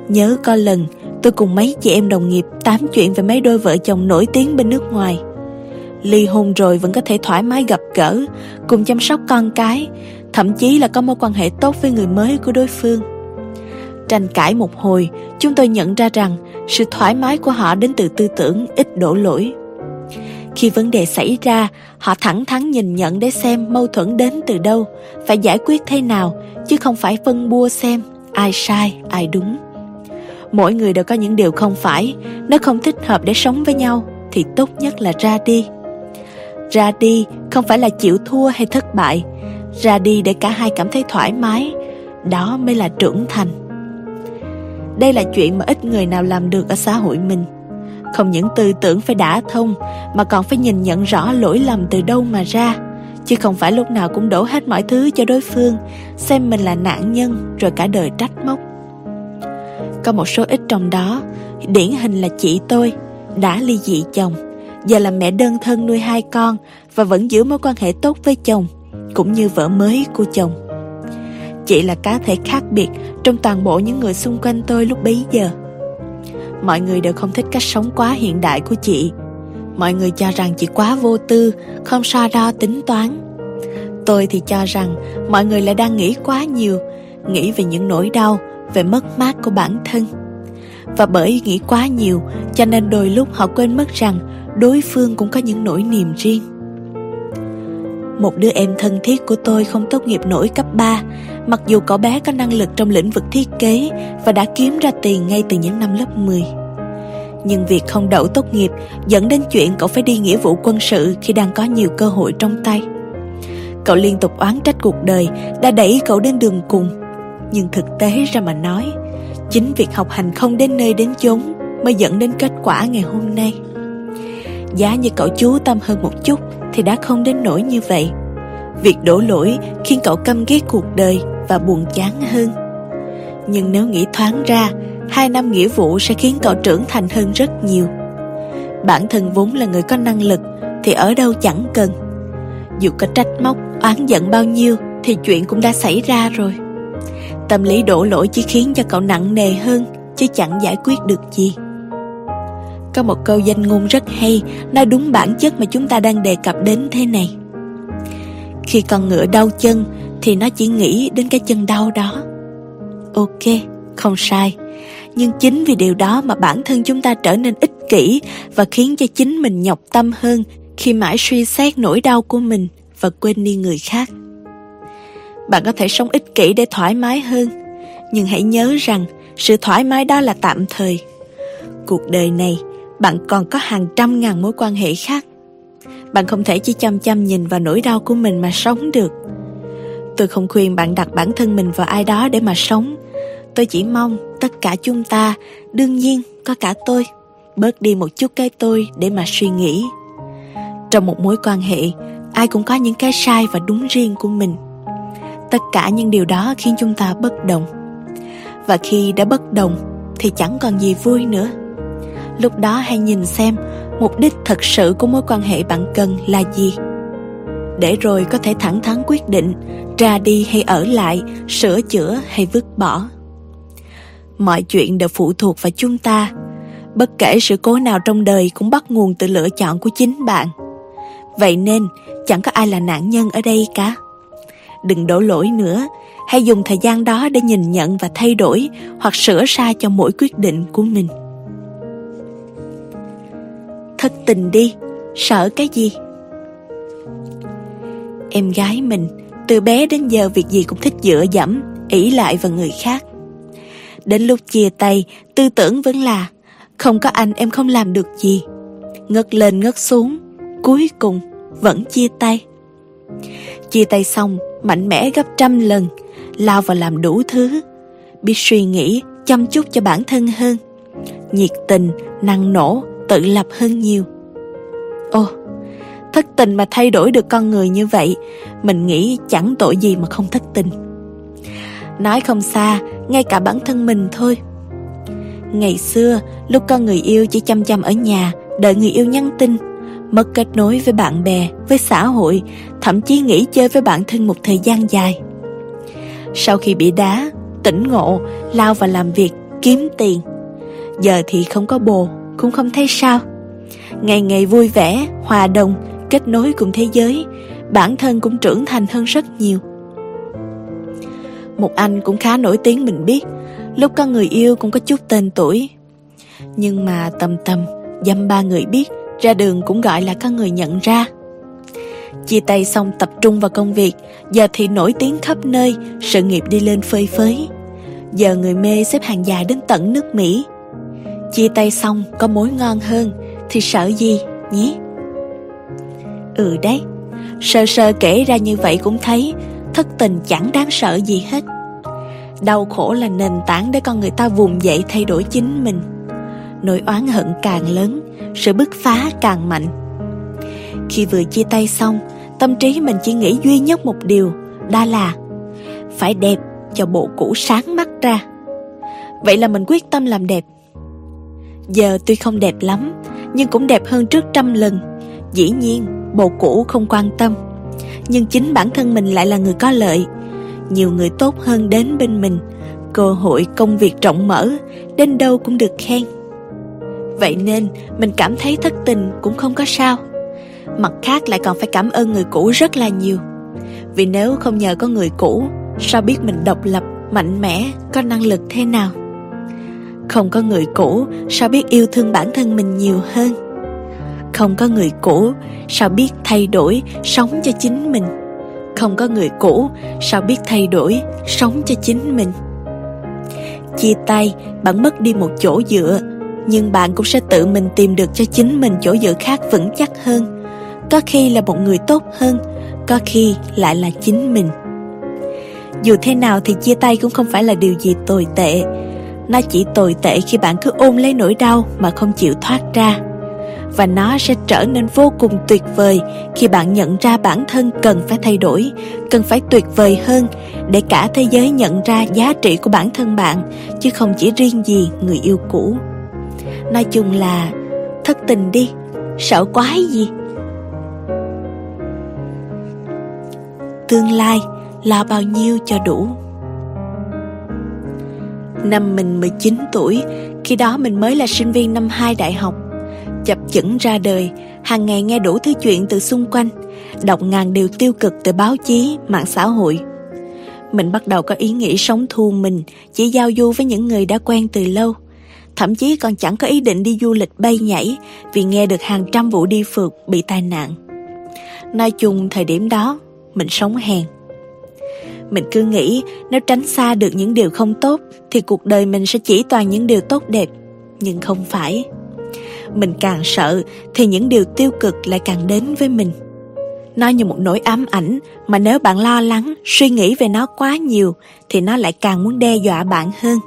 Nhớ có lần tôi cùng mấy chị em đồng nghiệp tám chuyện về mấy đôi vợ chồng nổi tiếng bên nước ngoài, ly hôn rồi vẫn có thể thoải mái gặp gỡ, cùng chăm sóc con cái, thậm chí là có mối quan hệ tốt với người mới của đối phương. Tranh cãi một hồi, chúng tôi nhận ra rằng sự thoải mái của họ đến từ tư tưởng ít đổ lỗi. Khi vấn đề xảy ra, họ thẳng thắn nhìn nhận để xem mâu thuẫn đến từ đâu, phải giải quyết thế nào, chứ không phải phân bua xem ai sai, ai đúng. Mỗi người đều có những điều không phải, nếu không thích hợp để sống với nhau thì tốt nhất là ra đi. Ra đi không phải là chịu thua hay thất bại, ra đi để cả hai cảm thấy thoải mái, đó mới là trưởng thành. Đây là chuyện mà ít người nào làm được ở xã hội mình. Không những tư tưởng phải đã thông, mà còn phải nhìn nhận rõ lỗi lầm từ đâu mà ra, chứ không phải lúc nào cũng đổ hết mọi thứ cho đối phương, xem mình là nạn nhân rồi cả đời trách móc. Có một số ít trong đó, điển hình là chị tôi, đã ly dị chồng, giờ là mẹ đơn thân nuôi hai con và vẫn giữ mối quan hệ tốt với chồng, cũng như vợ mới của chồng. Chị là cá thể khác biệt trong toàn bộ những người xung quanh tôi lúc bấy giờ. Mọi người đều không thích cách sống quá hiện đại của chị. Mọi người cho rằng chị quá vô tư, không so đo tính toán. Tôi thì cho rằng mọi người lại đang nghĩ quá nhiều, nghĩ về những nỗi đau, về mất mát của bản thân. Và bởi nghĩ quá nhiều, cho nên đôi lúc họ quên mất rằng đối phương cũng có những nỗi niềm riêng. Một đứa em thân thiết của tôi không tốt nghiệp nổi cấp 3, mặc dù cậu bé có năng lực trong lĩnh vực thiết kế và đã kiếm ra tiền ngay từ những năm lớp 10. Nhưng việc không đậu tốt nghiệp dẫn đến chuyện cậu phải đi nghĩa vụ quân sự khi đang có nhiều cơ hội trong tay. Cậu liên tục oán trách cuộc đời đã đẩy cậu đến đường cùng. Nhưng thực tế ra mà nói, chính việc học hành không đến nơi đến chốn mới dẫn đến kết quả ngày hôm nay. Giá như cậu chú tâm hơn một chút thì đã không đến nỗi như vậy. Việc đổ lỗi khiến cậu căm ghét cuộc đời và buồn chán hơn. Nhưng nếu nghĩ thoáng ra, 2 năm nghĩa vụ sẽ khiến cậu trưởng thành hơn rất nhiều. Bản thân vốn là người có năng lực thì ở đâu chẳng cần. Dù có trách móc, oán giận bao nhiêu thì chuyện cũng đã xảy ra rồi. Tâm lý đổ lỗi chỉ khiến cho cậu nặng nề hơn, chứ chẳng giải quyết được gì. Có một câu danh ngôn rất hay, nói đúng bản chất mà chúng ta đang đề cập đến thế này: khi con ngựa đau chân thì nó chỉ nghĩ đến cái chân đau đó. Ok, không sai. Nhưng chính vì điều đó mà bản thân chúng ta trở nên ích kỷ và khiến cho chính mình nhọc tâm hơn khi mãi suy xét nỗi đau của mình và quên đi người khác. Bạn có thể sống ích kỷ để thoải mái hơn, nhưng hãy nhớ rằng sự thoải mái đó là tạm thời. Cuộc đời này, bạn còn có hàng trăm ngàn mối quan hệ khác. Bạn không thể chỉ chăm chăm nhìn vào nỗi đau của mình mà sống được. Tôi không khuyên bạn đặt bản thân mình vào ai đó để mà sống. Tôi chỉ mong tất cả chúng ta, đương nhiên có cả tôi, bớt đi một chút cái tôi để mà suy nghĩ. Trong một mối quan hệ, ai cũng có những cái sai và đúng riêng của mình. Tất cả những điều đó khiến chúng ta bất đồng. Và khi đã bất đồng thì chẳng còn gì vui nữa. Lúc đó hãy nhìn xem mục đích thật sự của mối quan hệ bạn cần là gì, để rồi có thể thẳng thắn quyết định ra đi hay ở lại, sửa chữa hay vứt bỏ. Mọi chuyện đều phụ thuộc vào chúng ta. Bất kể sự cố nào trong đời cũng bắt nguồn từ lựa chọn của chính bạn. Vậy nên chẳng có ai là nạn nhân ở đây cả. Đừng đổ lỗi nữa, hãy dùng thời gian đó để nhìn nhận và thay đổi hoặc sửa sai cho mỗi quyết định của mình. Thất tình đi, sợ cái gì? Em gái mình, từ bé đến giờ việc gì cũng thích dựa dẫm, ỷ lại vào người khác. Đến lúc chia tay, tư tưởng vẫn là không có anh em không làm được gì. Ngất lên ngất xuống, cuối cùng vẫn chia tay. Chia tay xong, mạnh mẽ gấp trăm lần, lao vào làm đủ thứ, biết suy nghĩ, chăm chút cho bản thân hơn, nhiệt tình, năng nổ, tự lập hơn nhiều. Ô, thất tình mà thay đổi được con người như vậy, mình nghĩ chẳng tội gì mà không thất tình. Nói không xa, ngay cả bản thân mình thôi. Ngày xưa, lúc con người yêu chỉ chăm chăm ở nhà, đợi người yêu nhắn tin, mất kết nối với bạn bè, với xã hội, thậm chí nghỉ chơi với bản thân một thời gian dài. Sau khi bị đá, tỉnh ngộ, lao vào làm việc, kiếm tiền. Giờ thì không có bồ cũng không thấy sao. Ngày ngày vui vẻ, hòa đồng, kết nối cùng thế giới, bản thân cũng trưởng thành hơn rất nhiều. Một anh cũng khá nổi tiếng mình biết, lúc có người yêu cũng có chút tên tuổi, nhưng mà tầm tầm dăm ba người biết, ra đường cũng gọi là có người nhận ra. Chia tay xong tập trung vào công việc, giờ thì nổi tiếng khắp nơi, sự nghiệp đi lên phơi phới. Giờ người mê xếp hàng dài đến tận nước Mỹ. Chia tay xong có mối ngon hơn thì sợ gì nhé? Ừ đấy, sơ sơ kể ra như vậy cũng thấy thất tình chẳng đáng sợ gì hết. Đau khổ là nền tảng để con người ta vùng dậy thay đổi chính mình. Nỗi oán hận càng lớn, sự bứt phá càng mạnh. Khi vừa chia tay xong, tâm trí mình chỉ nghĩ duy nhất một điều, đó là phải đẹp cho bộ cũ sáng mắt ra. Vậy là mình quyết tâm làm đẹp. Giờ tuy không đẹp lắm, nhưng cũng đẹp hơn trước 100 lần. Dĩ nhiên, bộ cũ không quan tâm, nhưng chính bản thân mình lại là người có lợi. Nhiều người tốt hơn đến bên mình, cơ hội công việc rộng mở, đến đâu cũng được khen. Vậy nên mình cảm thấy thất tình cũng không có sao. Mặt khác lại còn phải cảm ơn người cũ rất là nhiều. Vì nếu không nhờ có người cũ, sao biết mình độc lập, mạnh mẽ, có năng lực thế nào? Không có người cũ, sao biết yêu thương bản thân mình nhiều hơn? Không có người cũ, sao biết thay đổi, sống cho chính mình? Không có người cũ, sao biết thay đổi, sống cho chính mình? Chia tay, bạn mất đi một chỗ dựa, nhưng bạn cũng sẽ tự mình tìm được cho chính mình chỗ dựa khác vững chắc hơn. Có khi là một người tốt hơn, có khi lại là chính mình. Dù thế nào thì chia tay cũng không phải là điều gì tồi tệ. Nó chỉ tồi tệ khi bạn cứ ôm lấy nỗi đau mà không chịu thoát ra. Và nó sẽ trở nên vô cùng tuyệt vời khi bạn nhận ra bản thân cần phải thay đổi, cần phải tuyệt vời hơn, để cả thế giới nhận ra giá trị của bản thân bạn, chứ không chỉ riêng gì người yêu cũ. Nói chung là thất tình đi, sợ quái gì. Tương lai lo bao nhiêu cho đủ. Năm mình 19 tuổi, khi đó mình mới là sinh viên năm 2 đại học. Chập chững ra đời, hàng ngày nghe đủ thứ chuyện từ xung quanh, đọc ngàn điều tiêu cực từ báo chí, mạng xã hội. Mình bắt đầu có ý nghĩ sống thu mình, chỉ giao du với những người đã quen từ lâu. Thậm chí còn chẳng có ý định đi du lịch bay nhảy, vì nghe được hàng trăm vụ đi phượt, bị tai nạn. Nói chung thời điểm đó, mình sống hèn. Mình cứ nghĩ nếu tránh xa được những điều không tốt thì cuộc đời mình sẽ chỉ toàn những điều tốt đẹp. Nhưng không phải. Mình càng sợ thì những điều tiêu cực lại càng đến với mình. Nó như một nỗi ám ảnh, mà nếu bạn lo lắng, suy nghĩ về nó quá nhiều thì nó lại càng muốn đe dọa bạn hơn.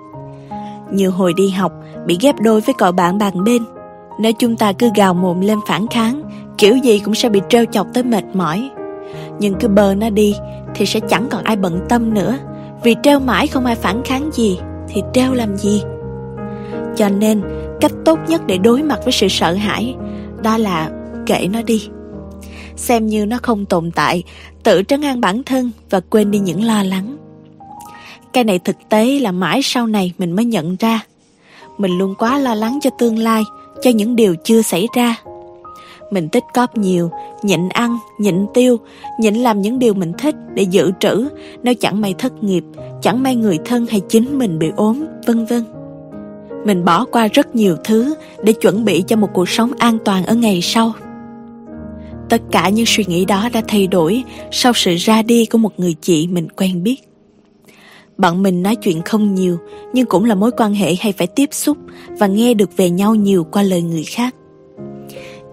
Nhiều hồi đi học, bị ghép đôi với cậu bạn bàn bên. Nếu chúng ta cứ gào mồm lên phản kháng, kiểu gì cũng sẽ bị trêu chọc tới mệt mỏi. Nhưng cứ bờ nó đi thì sẽ chẳng còn ai bận tâm nữa, vì trêu mãi không ai phản kháng gì thì trêu làm gì. Cho nên cách tốt nhất để đối mặt với sự sợ hãi, đó là kệ nó đi, xem như nó không tồn tại, tự trấn an bản thân và quên đi những lo lắng. Cái này thực tế là mãi sau này mình mới nhận ra. Mình luôn quá lo lắng cho tương lai, cho những điều chưa xảy ra. Mình tích cóp nhiều, nhịn ăn, nhịn tiêu, nhịn làm những điều mình thích để dự trữ, nếu chẳng may thất nghiệp, chẳng may người thân hay chính mình bị ốm, vân vân. Mình bỏ qua rất nhiều thứ để chuẩn bị cho một cuộc sống an toàn ở ngày sau. Tất cả những suy nghĩ đó đã thay đổi sau sự ra đi của một người chị mình quen biết. Bọn mình nói chuyện không nhiều, nhưng cũng là mối quan hệ hay phải tiếp xúc và nghe được về nhau nhiều qua lời người khác.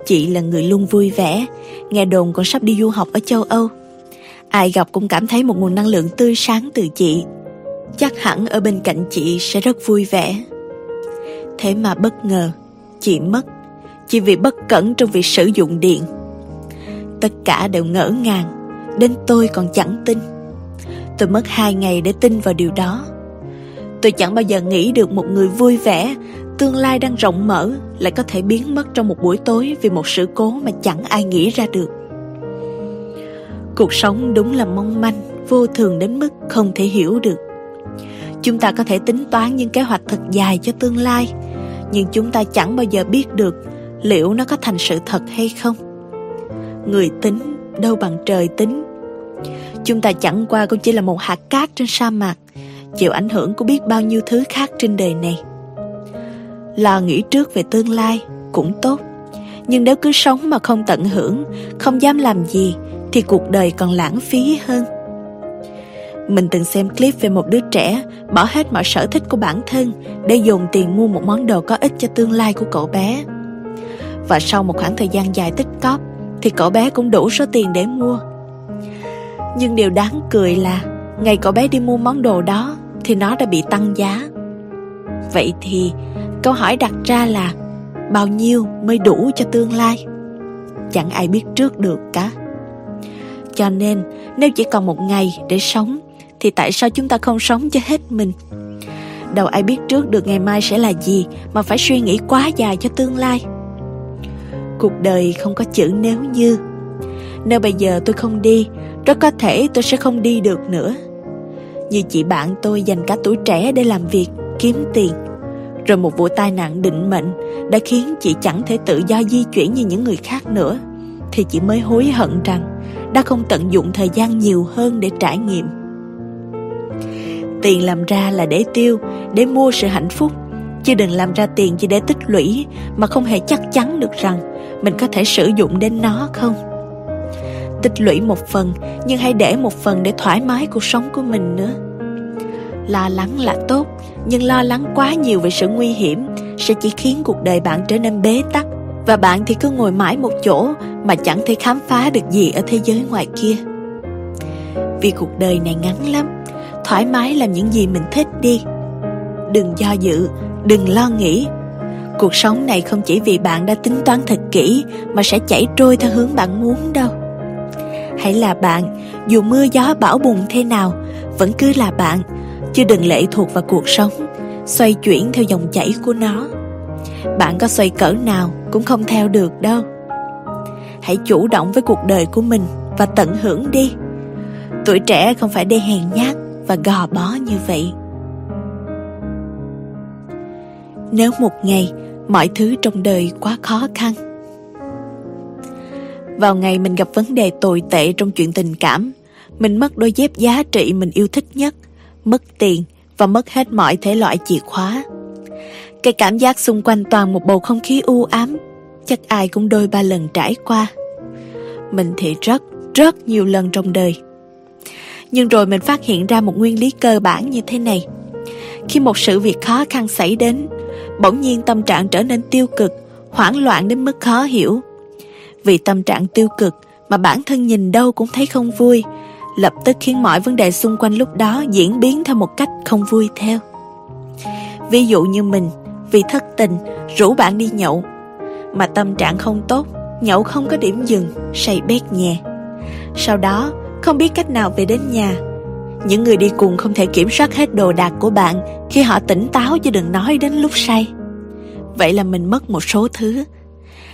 Chị là người luôn vui vẻ, nghe đồn còn sắp đi du học ở châu Âu. Ai gặp cũng cảm thấy một nguồn năng lượng tươi sáng từ chị. Chắc hẳn ở bên cạnh chị sẽ rất vui vẻ. Thế mà bất ngờ, chị mất, chỉ vì bất cẩn trong việc sử dụng điện. Tất cả đều ngỡ ngàng, đến tôi còn chẳng tin. Tôi mất 2 ngày để tin vào điều đó. Tôi chẳng bao giờ nghĩ được một người vui vẻ, tương lai đang rộng mở lại có thể biến mất trong một buổi tối vì một sự cố mà chẳng ai nghĩ ra được. Cuộc sống đúng là mong manh, vô thường đến mức không thể hiểu được. Chúng ta có thể tính toán những kế hoạch thật dài cho tương lai, nhưng chúng ta chẳng bao giờ biết được liệu nó có thành sự thật hay không. Người tính đâu bằng trời tính. Chúng ta chẳng qua cũng chỉ là một hạt cát trên sa mạc, chịu ảnh hưởng của biết bao nhiêu thứ khác trên đời này. Lo nghĩ trước về tương lai cũng tốt, nhưng nếu cứ sống mà không tận hưởng, không dám làm gì, thì cuộc đời còn lãng phí hơn. Mình từng xem clip về một đứa trẻ bỏ hết mọi sở thích của bản thân để dồn tiền mua một món đồ có ích cho tương lai của cậu bé. Và sau một khoảng thời gian dài tích cóp thì cậu bé cũng đủ số tiền để mua. Nhưng điều đáng cười là ngày cậu bé đi mua món đồ đó thì nó đã bị tăng giá. Vậy thì câu hỏi đặt ra là bao nhiêu mới đủ cho tương lai? Chẳng ai biết trước được cả. Cho nên nếu chỉ còn một ngày để sống thì tại sao chúng ta không sống cho hết mình? Đâu ai biết trước được ngày mai sẽ là gì mà phải suy nghĩ quá dài cho tương lai. Cuộc đời không có chữ nếu như. Nếu bây giờ tôi không đi, rất có thể tôi sẽ không đi được nữa. Như chị bạn tôi dành cả tuổi trẻ để làm việc, kiếm tiền, rồi một vụ tai nạn định mệnh đã khiến chị chẳng thể tự do di chuyển như những người khác nữa, thì chị mới hối hận rằng đã không tận dụng thời gian nhiều hơn để trải nghiệm. Tiền làm ra là để tiêu, để mua sự hạnh phúc, chứ đừng làm ra tiền chỉ để tích lũy mà không hề chắc chắn được rằng mình có thể sử dụng đến nó không. Tích lũy một phần, nhưng hãy để một phần để thoải mái cuộc sống của mình nữa. Lo lắng là tốt, nhưng lo lắng quá nhiều về sự nguy hiểm sẽ chỉ khiến cuộc đời bạn trở nên bế tắc, và bạn thì cứ ngồi mãi một chỗ mà chẳng thể khám phá được gì ở thế giới ngoài kia. Vì cuộc đời này ngắn lắm, thoải mái làm những gì mình thích đi. Đừng do dự, đừng lo nghĩ. Cuộc sống này không chỉ vì bạn đã tính toán thật kỹ mà sẽ chảy trôi theo hướng bạn muốn đâu. Hãy là bạn, dù mưa gió bão bùng thế nào, vẫn cứ là bạn, chứ đừng lệ thuộc vào cuộc sống, xoay chuyển theo dòng chảy của nó. Bạn có xoay cỡ nào cũng không theo được đâu. Hãy chủ động với cuộc đời của mình và tận hưởng đi. Tuổi trẻ không phải để hèn nhát và gò bó như vậy. Nếu một ngày mọi thứ trong đời quá khó khăn. Vào ngày mình gặp vấn đề tồi tệ trong chuyện tình cảm, mình mất đôi dép giá trị mình yêu thích nhất, mất tiền và mất hết mọi thể loại chìa khóa. Cái cảm giác xung quanh toàn một bầu không khí u ám, chắc ai cũng đôi ba lần trải qua. Mình thì rất nhiều lần trong đời. Nhưng rồi mình phát hiện ra một nguyên lý cơ bản như thế này. Khi một sự việc khó khăn xảy đến, bỗng nhiên tâm trạng trở nên tiêu cực, hoảng loạn đến mức khó hiểu. Vì tâm trạng tiêu cực mà bản thân nhìn đâu cũng thấy không vui, lập tức khiến mọi vấn đề xung quanh lúc đó diễn biến theo một cách không vui theo. Ví dụ như mình vì thất tình rủ bạn đi nhậu, mà tâm trạng không tốt, nhậu không có điểm dừng, say bét nhè. Sau đó không biết cách nào về đến nhà. Những người đi cùng không thể kiểm soát hết đồ đạc của bạn khi họ tỉnh táo, chứ đừng nói đến lúc say. Vậy là mình mất một số thứ.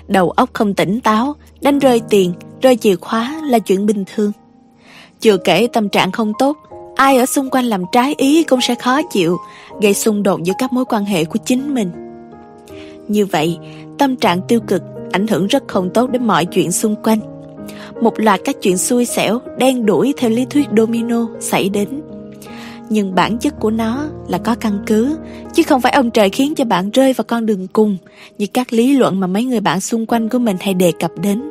Đầu óc không tỉnh táo, đánh rơi tiền, rơi chìa khóa là chuyện bình thường. Chưa kể tâm trạng không tốt, ai ở xung quanh làm trái ý cũng sẽ khó chịu, gây xung đột giữa các mối quan hệ của chính mình. Như vậy, tâm trạng tiêu cực ảnh hưởng rất không tốt đến mọi chuyện xung quanh. Một loạt các chuyện xui xẻo, đen đủi theo lý thuyết domino xảy đến. Nhưng bản chất của nó là có căn cứ, chứ không phải ông trời khiến cho bạn rơi vào con đường cùng như các lý luận mà mấy người bạn xung quanh của mình hay đề cập đến.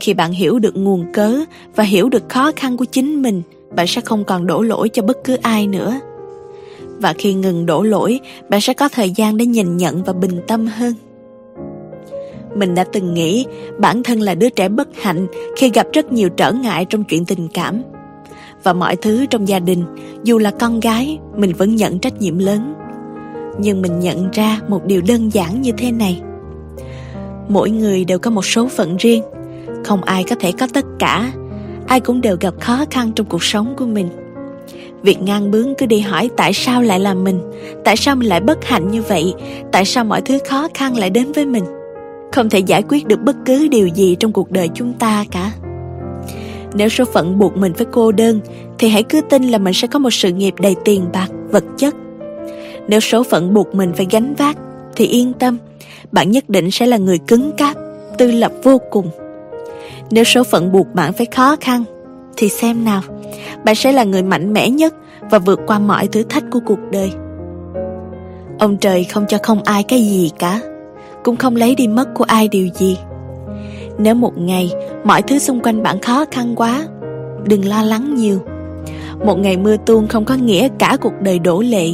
Khi bạn hiểu được nguồn cớ và hiểu được khó khăn của chính mình, bạn sẽ không còn đổ lỗi cho bất cứ ai nữa. Và khi ngừng đổ lỗi, bạn sẽ có thời gian để nhìn nhận và bình tâm hơn. Mình đã từng nghĩ bản thân là đứa trẻ bất hạnh khi gặp rất nhiều trở ngại trong chuyện tình cảm. Và mọi thứ trong gia đình, dù là con gái, mình vẫn nhận trách nhiệm lớn. Nhưng mình nhận ra một điều đơn giản như thế này. Mỗi người đều có một số phận riêng, không ai có thể có tất cả. Ai cũng đều gặp khó khăn trong cuộc sống của mình. Việc ngang bướng cứ đi hỏi tại sao lại là mình, tại sao mình lại bất hạnh như vậy, tại sao mọi thứ khó khăn lại đến với mình, không thể giải quyết được bất cứ điều gì trong cuộc đời chúng ta cả. Nếu số phận buộc mình phải cô đơn, thì hãy cứ tin là mình sẽ có một sự nghiệp đầy tiền bạc vật chất. Nếu số phận buộc mình phải gánh vác thì yên tâm, bạn nhất định sẽ là người cứng cáp, tự lập vô cùng. Nếu số phận buộc bạn phải khó khăn thì xem nào, bạn sẽ là người mạnh mẽ nhất và vượt qua mọi thử thách của cuộc đời. Ông trời không cho không ai cái gì cả, cũng không lấy đi mất của ai điều gì. Nếu một ngày mọi thứ xung quanh bạn khó khăn quá, đừng lo lắng nhiều. Một ngày mưa tuôn không có nghĩa cả cuộc đời đổ lệ.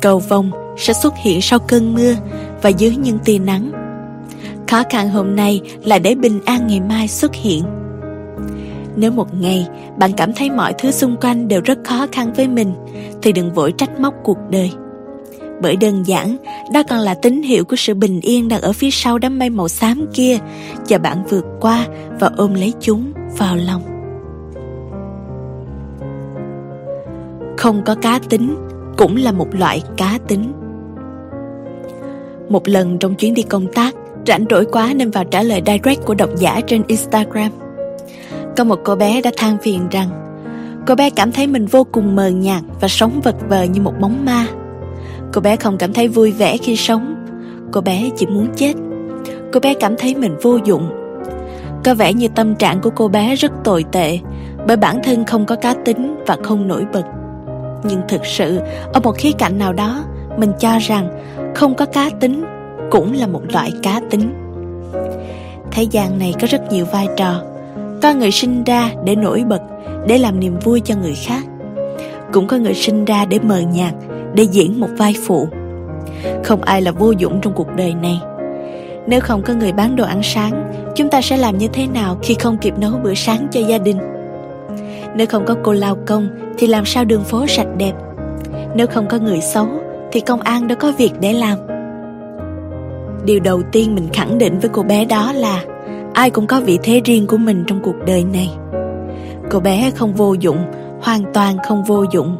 Cầu vồng sẽ xuất hiện sau cơn mưa và dưới những tia nắng. Khó khăn hôm nay là để bình an ngày mai xuất hiện. Nếu một ngày bạn cảm thấy mọi thứ xung quanh đều rất khó khăn với mình, thì đừng vội trách móc cuộc đời. Bởi đơn giản, đó còn là tín hiệu của sự bình yên đang ở phía sau đám mây màu xám kia, chờ bạn vượt qua và ôm lấy chúng vào lòng. Không có cá tính cũng là một loại cá tính. Một lần trong chuyến đi công tác, rảnh rỗi quá nên vào trả lời direct của độc giả trên Instagram. Có một cô bé đã than phiền rằng cô bé cảm thấy mình vô cùng mờ nhạt và sống vật vờ như một bóng ma. Cô bé không cảm thấy vui vẻ khi sống. Cô bé chỉ muốn chết. Cô bé cảm thấy mình vô dụng. Có vẻ như tâm trạng của cô bé rất tồi tệ, bởi bản thân không có cá tính và không nổi bật. Nhưng thực sự, ở một khía cạnh nào đó, mình cho rằng không có cá tính cũng là một loại cá tính. Thế gian này có rất nhiều vai trò. Có người sinh ra để nổi bật, để làm niềm vui cho người khác. Cũng có người sinh ra để mờ nhạt, để diễn một vai phụ. Không ai là vô dụng trong cuộc đời này. Nếu không có người bán đồ ăn sáng, chúng ta sẽ làm như thế nào khi không kịp nấu bữa sáng cho gia đình? Nếu không có cô lao công thì làm sao đường phố sạch đẹp? Nếu không có người xấu thì công an đâu có việc để làm. Điều đầu tiên mình khẳng định với cô bé đó là ai cũng có vị thế riêng của mình trong cuộc đời này. Cô bé không vô dụng, hoàn toàn không vô dụng.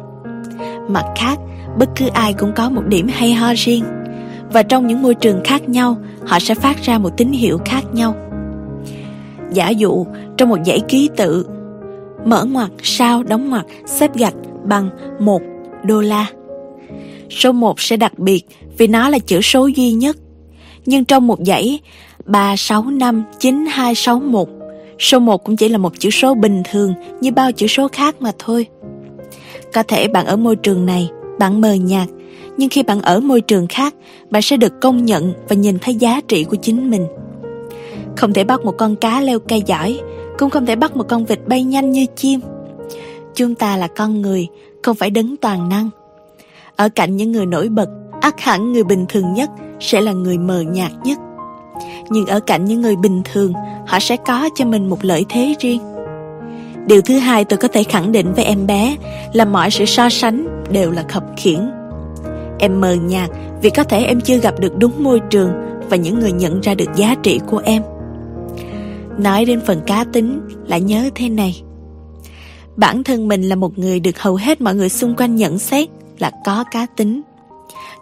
Mặt khác, bất cứ ai cũng có một điểm hay ho riêng, và trong những môi trường khác nhau, họ sẽ phát ra một tín hiệu khác nhau. Giả dụ, trong một dãy ký tự, mở ngoặc, sao, đóng ngoặc, xếp gạch bằng $1. Số 1 sẽ đặc biệt vì nó là chữ số duy nhất. Nhưng trong một dãy 3659261, số 1 cũng chỉ là một chữ số bình thường như bao chữ số khác mà thôi. Có thể bạn ở môi trường này, bạn mờ nhạt, nhưng khi bạn ở môi trường khác, bạn sẽ được công nhận và nhìn thấy giá trị của chính mình. Không thể bắt một con cá leo cây giỏi, cũng không thể bắt một con vịt bay nhanh như chim. Chúng ta là con người, không phải đấng toàn năng. Ở cạnh những người nổi bật, ắt hẳn người bình thường nhất sẽ là người mờ nhạt nhất. Nhưng ở cạnh những người bình thường, họ sẽ có cho mình một lợi thế riêng. Điều thứ hai tôi có thể khẳng định với em bé là mọi sự so sánh đều là khập khiễng. Em mờ nhạt vì có thể em chưa gặp được đúng môi trường và những người nhận ra được giá trị của em. Nói đến phần cá tính, lại nhớ thế này. Bản thân mình là một người được hầu hết mọi người xung quanh nhận xét là có cá tính.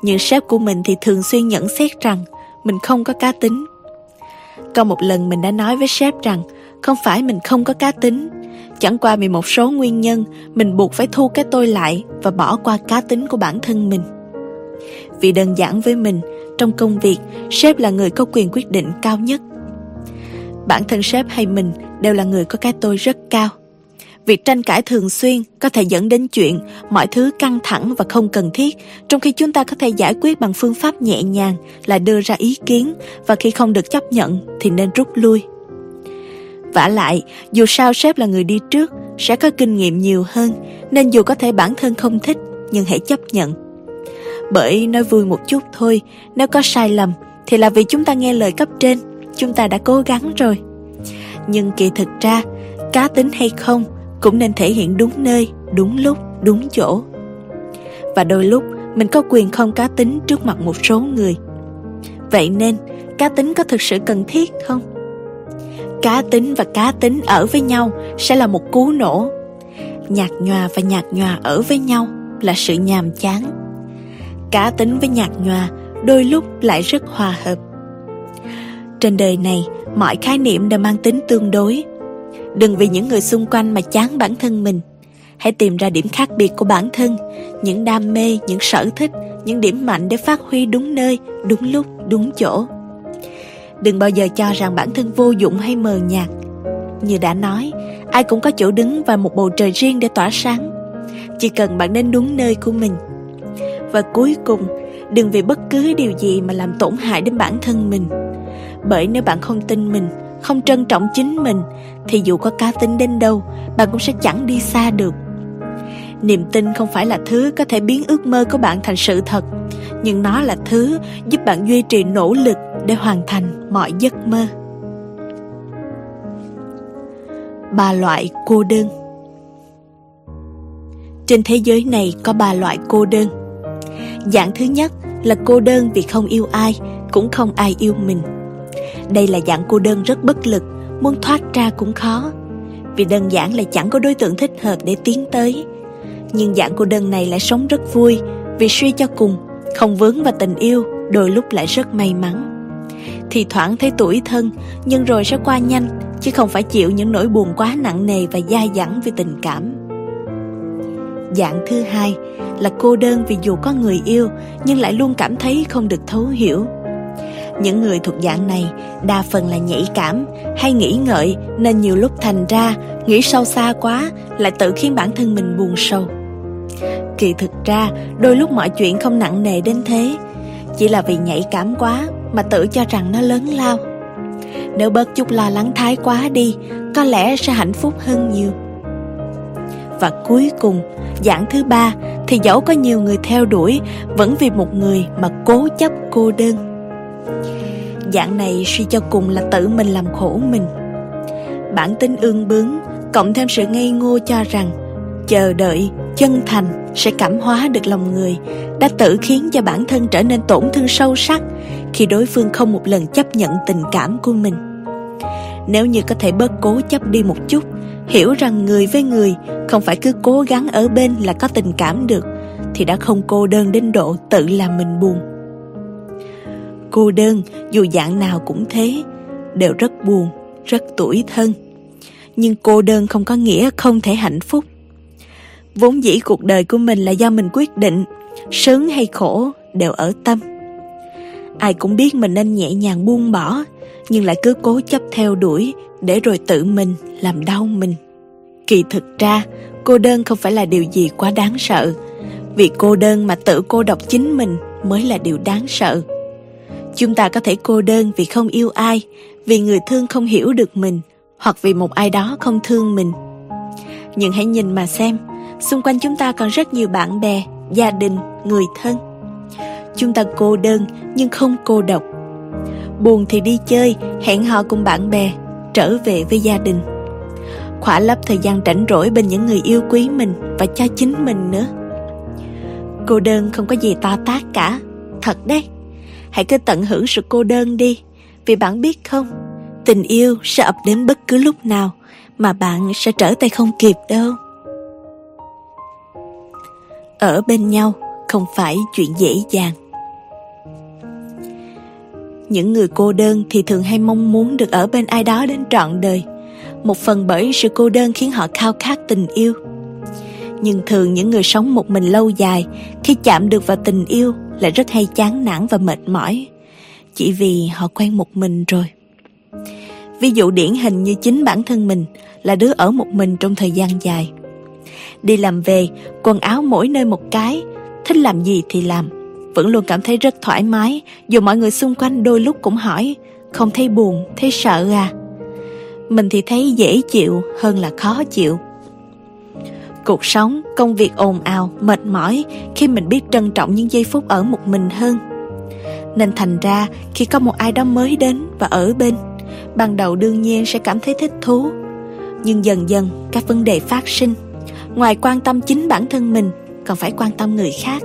Nhưng sếp của mình thì thường xuyên nhận xét rằng mình không có cá tính. Có một lần mình đã nói với sếp rằng không phải mình không có cá tính, chẳng qua vì một số nguyên nhân mình buộc phải thu cái tôi lại và bỏ qua cá tính của bản thân mình. Vì đơn giản với mình, trong công việc, sếp là người có quyền quyết định cao nhất. Bản thân sếp hay mình đều là người có cái tôi rất cao. Việc tranh cãi thường xuyên có thể dẫn đến chuyện mọi thứ căng thẳng và không cần thiết, trong khi chúng ta có thể giải quyết bằng phương pháp nhẹ nhàng là đưa ra ý kiến, và khi không được chấp nhận thì nên rút lui. Vả lại, dù sao sếp là người đi trước, sẽ có kinh nghiệm nhiều hơn, nên dù có thể bản thân không thích, nhưng hãy chấp nhận. Bởi nói vui một chút thôi, nếu có sai lầm thì là vì chúng ta nghe lời cấp trên, chúng ta đã cố gắng rồi. Nhưng kỳ thực ra, cá tính hay không cũng nên thể hiện đúng nơi, đúng lúc, đúng chỗ. Và đôi lúc mình có quyền không cá tính trước mặt một số người. Vậy nên, cá tính có thực sự cần thiết không? Cá tính và cá tính ở với nhau sẽ là một cú nổ. Nhạt nhòa và nhạt nhòa ở với nhau là sự nhàm chán. Cá tính với nhạt nhòa đôi lúc lại rất hòa hợp. Trên đời này, mọi khái niệm đều mang tính tương đối. Đừng vì những người xung quanh mà chán bản thân mình. Hãy tìm ra điểm khác biệt của bản thân, những đam mê, những sở thích, những điểm mạnh để phát huy đúng nơi, đúng lúc, đúng chỗ. Đừng bao giờ cho rằng bản thân vô dụng hay mờ nhạt. Như đã nói, ai cũng có chỗ đứng và một bầu trời riêng để tỏa sáng. Chỉ cần bạn đến đúng nơi của mình. Và cuối cùng, đừng vì bất cứ điều gì mà làm tổn hại đến bản thân mình. Bởi nếu bạn không tin mình, không trân trọng chính mình, thì dù có cá tính đến đâu, bạn cũng sẽ chẳng đi xa được. Niềm tin không phải là thứ có thể biến ước mơ của bạn thành sự thật, nhưng nó là thứ giúp bạn duy trì nỗ lực để hoàn thành mọi giấc mơ. 3 loại cô đơn. Trên thế giới này có 3 loại cô đơn. Dạng thứ nhất là cô đơn vì không yêu ai, cũng không ai yêu mình. Đây là dạng cô đơn rất bất lực, muốn thoát ra cũng khó, vì đơn giản là chẳng có đối tượng thích hợp để tiến tới. Nhưng dạng cô đơn này lại sống rất vui, vì suy cho cùng, không vướng vào tình yêu, đôi lúc lại rất may mắn. Thì thoảng thấy tủi thân, nhưng rồi sẽ qua nhanh, chứ không phải chịu những nỗi buồn quá nặng nề và dai dẳng vì tình cảm. Dạng thứ hai là cô đơn vì dù có người yêu, nhưng lại luôn cảm thấy không được thấu hiểu. Những người thuộc dạng này đa phần là nhạy cảm hay nghĩ ngợi, nên nhiều lúc thành ra nghĩ sâu xa quá lại tự khiến bản thân mình buồn sầu. Kỳ thực ra đôi lúc mọi chuyện không nặng nề đến thế, chỉ là vì nhạy cảm quá mà tự cho rằng nó lớn lao. Nếu bớt chút lo lắng thái quá đi, có lẽ sẽ hạnh phúc hơn nhiều. Và cuối cùng, dạng thứ ba thì dẫu có nhiều người theo đuổi, vẫn vì một người mà cố chấp cô đơn. Dạng này suy cho cùng là tự mình làm khổ mình. Bản tính ương bướng cộng thêm sự ngây ngô cho rằng chờ đợi, chân thành sẽ cảm hóa được lòng người, đã tự khiến cho bản thân trở nên tổn thương sâu sắc khi đối phương không một lần chấp nhận tình cảm của mình. Nếu như có thể bớt cố chấp đi một chút, hiểu rằng người với người không phải cứ cố gắng ở bên là có tình cảm được, thì đã không cô đơn đến độ tự làm mình buồn. Cô đơn, dù dạng nào cũng thế, đều rất buồn, rất tủi thân. Nhưng cô đơn không có nghĩa không thể hạnh phúc. Vốn dĩ cuộc đời của mình là do mình quyết định, sướng hay khổ đều ở tâm. Ai cũng biết mình nên nhẹ nhàng buông bỏ, nhưng lại cứ cố chấp theo đuổi, để rồi tự mình làm đau mình. Kỳ thực ra, cô đơn không phải là điều gì quá đáng sợ. Vì cô đơn mà tự cô độc chính mình mới là điều đáng sợ. Chúng ta có thể cô đơn vì không yêu ai, vì người thương không hiểu được mình, hoặc vì một ai đó không thương mình. Nhưng hãy nhìn mà xem, xung quanh chúng ta còn rất nhiều bạn bè, gia đình, người thân. Chúng ta cô đơn nhưng không cô độc. Buồn thì đi chơi, hẹn hò cùng bạn bè, trở về với gia đình. Khỏa lấp thời gian rảnh rỗi bên những người yêu quý mình và cho chính mình nữa. Cô đơn không có gì to tát cả, thật đấy. Hãy cứ tận hưởng sự cô đơn đi, vì bạn biết không, tình yêu sẽ ập đến bất cứ lúc nào mà bạn sẽ trở tay không kịp đâu. Ở bên nhau không phải chuyện dễ dàng. Những người cô đơn thì thường hay mong muốn được ở bên ai đó đến trọn đời, một phần bởi sự cô đơn khiến họ khao khát tình yêu. Nhưng thường những người sống một mình lâu dài, khi chạm được vào tình yêu lại rất hay chán nản và mệt mỏi, chỉ vì họ quen một mình rồi. Ví dụ điển hình như chính bản thân mình là đứa ở một mình trong thời gian dài. Đi làm về, quần áo mỗi nơi một cái, thích làm gì thì làm, vẫn luôn cảm thấy rất thoải mái, dù mọi người xung quanh đôi lúc cũng hỏi, không thấy buồn, thấy sợ à? Mình thì thấy dễ chịu hơn là khó chịu. Cuộc sống, công việc ồn ào, mệt mỏi khi mình biết trân trọng những giây phút ở một mình hơn. Nên thành ra khi có một ai đó mới đến và ở bên, ban đầu đương nhiên sẽ cảm thấy thích thú. Nhưng dần dần các vấn đề phát sinh, ngoài quan tâm chính bản thân mình còn phải quan tâm người khác.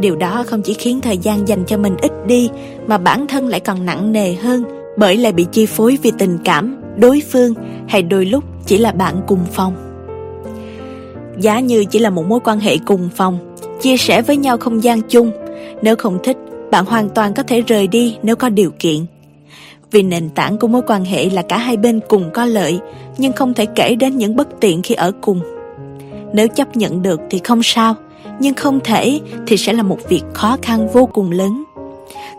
Điều đó không chỉ khiến thời gian dành cho mình ít đi, mà bản thân lại còn nặng nề hơn, bởi lại bị chi phối vì tình cảm, đối phương hay đôi lúc chỉ là bạn cùng phòng. Giá như chỉ là một mối quan hệ cùng phòng, chia sẻ với nhau không gian chung, nếu không thích, bạn hoàn toàn có thể rời đi nếu có điều kiện. Vì nền tảng của mối quan hệ là cả hai bên cùng có lợi, nhưng không thể kể đến những bất tiện khi ở cùng. Nếu chấp nhận được thì không sao, nhưng không thể thì sẽ là một việc khó khăn vô cùng lớn.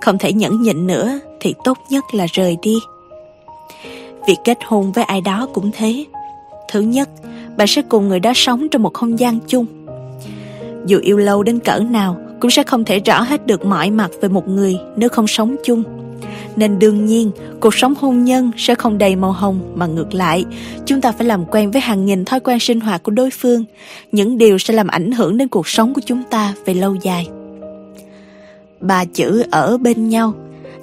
Không thể nhẫn nhịn nữa thì tốt nhất là rời đi. Việc kết hôn với ai đó cũng thế. Thứ nhất, bạn sẽ cùng người đó sống trong một không gian chung. Dù yêu lâu đến cỡ nào cũng sẽ không thể rõ hết được mọi mặt về một người nếu không sống chung. Nên đương nhiên, cuộc sống hôn nhân sẽ không đầy màu hồng, mà ngược lại, chúng ta phải làm quen với hàng nghìn thói quen sinh hoạt của đối phương, những điều sẽ làm ảnh hưởng đến cuộc sống của chúng ta về lâu dài. 3 chữ ở bên nhau,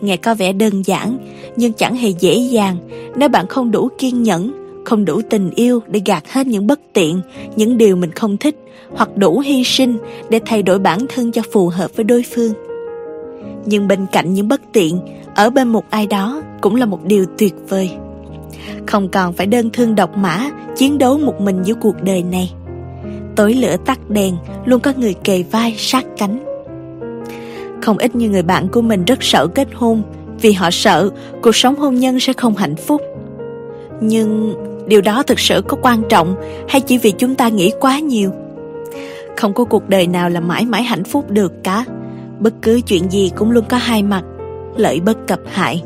nghe có vẻ đơn giản, nhưng chẳng hề dễ dàng nếu bạn không đủ kiên nhẫn, không đủ tình yêu để gạt hết những bất tiện, những điều mình không thích, hoặc đủ hy sinh để thay đổi bản thân cho phù hợp với đối phương. Nhưng bên cạnh những bất tiện, ở bên một ai đó cũng là một điều tuyệt vời. Không còn phải đơn thương độc mã, chiến đấu một mình giữa cuộc đời này. Tối lửa tắt đèn, luôn có người kề vai sát cánh. Không ít như người bạn của mình rất sợ kết hôn, vì họ sợ cuộc sống hôn nhân sẽ không hạnh phúc. Nhưng điều đó thực sự có quan trọng, hay chỉ vì chúng ta nghĩ quá nhiều? Không có cuộc đời nào là mãi mãi hạnh phúc được cả. Bất cứ chuyện gì cũng luôn có hai mặt, lợi bất cập hại.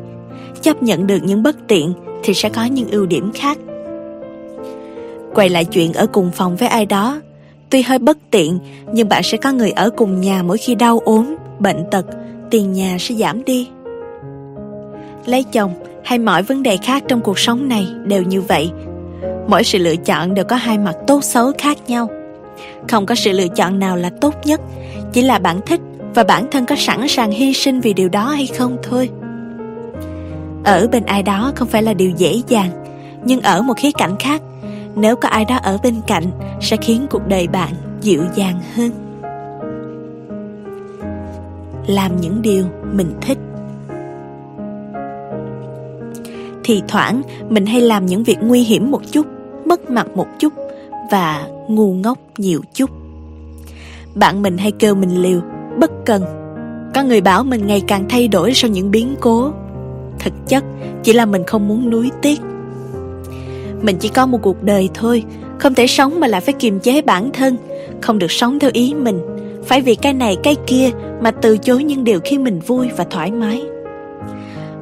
Chấp nhận được những bất tiện thì sẽ có những ưu điểm khác. Quay lại chuyện ở cùng phòng với ai đó, tuy hơi bất tiện nhưng bạn sẽ có người ở cùng nhà mỗi khi đau ốm, bệnh tật, tiền nhà sẽ giảm đi. Lấy chồng hay mọi vấn đề khác trong cuộc sống này đều như vậy. Mỗi sự lựa chọn đều có hai mặt tốt xấu khác nhau. Không có sự lựa chọn nào là tốt nhất, chỉ là bạn thích và bản thân có sẵn sàng hy sinh vì điều đó hay không thôi. Ở bên ai đó không phải là điều dễ dàng, nhưng ở một khía cạnh khác, nếu có ai đó ở bên cạnh sẽ khiến cuộc đời bạn dịu dàng hơn. Làm những điều mình thích. Thì thoảng mình hay làm những việc nguy hiểm một chút, mất mặt một chút và ngu ngốc nhiều chút. Bạn mình hay kêu mình liều, bất cần. Có người bảo mình ngày càng thay đổi sau những biến cố. Thực chất chỉ là mình không muốn nuối tiếc. Mình chỉ có một cuộc đời thôi, không thể sống mà lại phải kiềm chế bản thân, không được sống theo ý mình, phải vì cái này cái kia mà từ chối những điều khiến mình vui và thoải mái.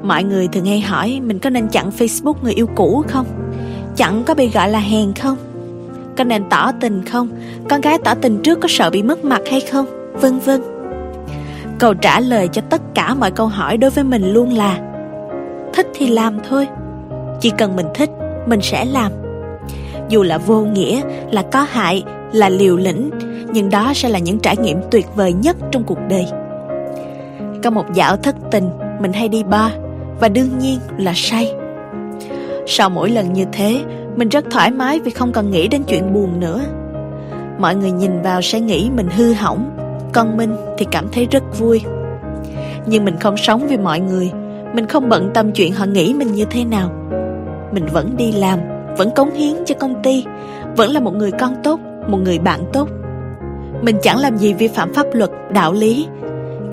Mọi người thường hay hỏi mình có nên chặn Facebook người yêu cũ không, chặn có bị gọi là hèn không, có nên tỏ tình không, con gái tỏ tình trước có sợ bị mất mặt hay không, vân vân. Câu trả lời cho tất cả mọi câu hỏi đối với mình luôn là thích thì làm thôi. Chỉ cần mình thích, mình sẽ làm. Dù là vô nghĩa, là có hại, là liều lĩnh, nhưng đó sẽ là những trải nghiệm tuyệt vời nhất trong cuộc đời. Có một dạo thất tình, mình hay đi bar, và đương nhiên là say. Sau mỗi lần như thế, mình rất thoải mái vì không còn nghĩ đến chuyện buồn nữa. Mọi người nhìn vào sẽ nghĩ mình hư hỏng, còn mình thì cảm thấy rất vui. Nhưng mình không sống vì mọi người, mình không bận tâm chuyện họ nghĩ mình như thế nào. Mình vẫn đi làm, vẫn cống hiến cho công ty, vẫn là một người con tốt, một người bạn tốt. Mình chẳng làm gì vi phạm pháp luật, đạo lý.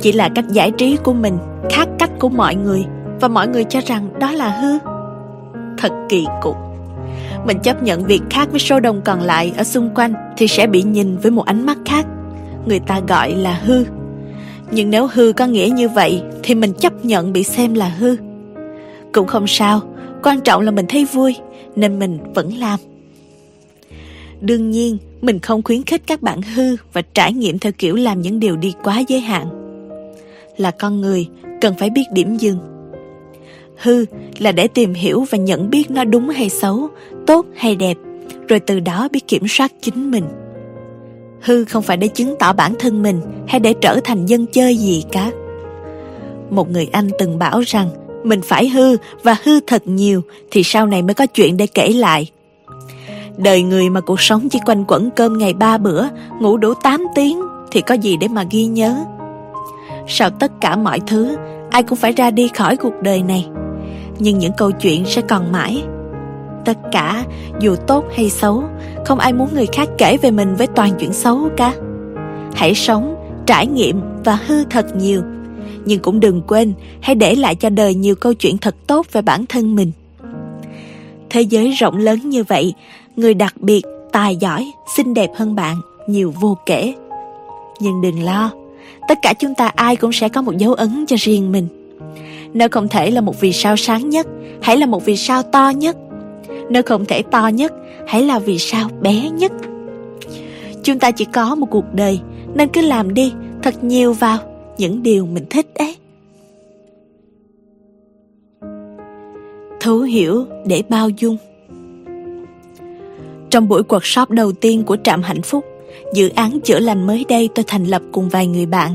Chỉ là cách giải trí của mình khác cách của mọi người, và mọi người cho rằng đó là hư. Thật kỳ cục. Mình chấp nhận việc khác với số đông còn lại ở xung quanh thì sẽ bị nhìn với một ánh mắt khác, người ta gọi là hư. Nhưng nếu hư có nghĩa như vậy thì mình chấp nhận bị xem là hư. Cũng không sao, quan trọng là mình thấy vui nên mình vẫn làm. Đương nhiên, mình không khuyến khích các bạn hư và trải nghiệm theo kiểu làm những điều đi quá giới hạn. Là con người, cần phải biết điểm dừng. Hư là để tìm hiểu và nhận biết nó đúng hay xấu, tốt hay đẹp, rồi từ đó biết kiểm soát chính mình. Hư không phải để chứng tỏ bản thân mình hay để trở thành dân chơi gì cả. Một người anh từng bảo rằng mình phải hư và hư thật nhiều thì sau này mới có chuyện để kể lại. Đời người mà cuộc sống chỉ quanh quẩn cơm ngày 3 bữa, ngủ đủ 8 tiếng thì có gì để mà ghi nhớ. Sau tất cả mọi thứ, ai cũng phải ra đi khỏi cuộc đời này, nhưng những câu chuyện sẽ còn mãi. Tất cả, dù tốt hay xấu, không ai muốn người khác kể về mình với toàn chuyện xấu cả. Hãy sống, trải nghiệm và hư thật nhiều. Nhưng cũng đừng quên, hãy để lại cho đời nhiều câu chuyện thật tốt về bản thân mình. Thế giới rộng lớn như vậy, người đặc biệt tài giỏi, xinh đẹp hơn bạn nhiều vô kể. Nhưng đừng lo, tất cả chúng ta ai cũng sẽ có một dấu ấn cho riêng mình. Nếu không thể là một vì sao sáng nhất, hãy là một vì sao to nhất. Nếu không thể to nhất, hãy là vì sao bé nhất. Chúng ta chỉ có một cuộc đời, nên cứ làm đi, thật nhiều vào những điều mình thích ấy. Thấu hiểu để bao dung. Trong buổi workshop đầu tiên của Trạm Hạnh Phúc, dự án chữa lành mới đây tôi thành lập cùng vài người bạn.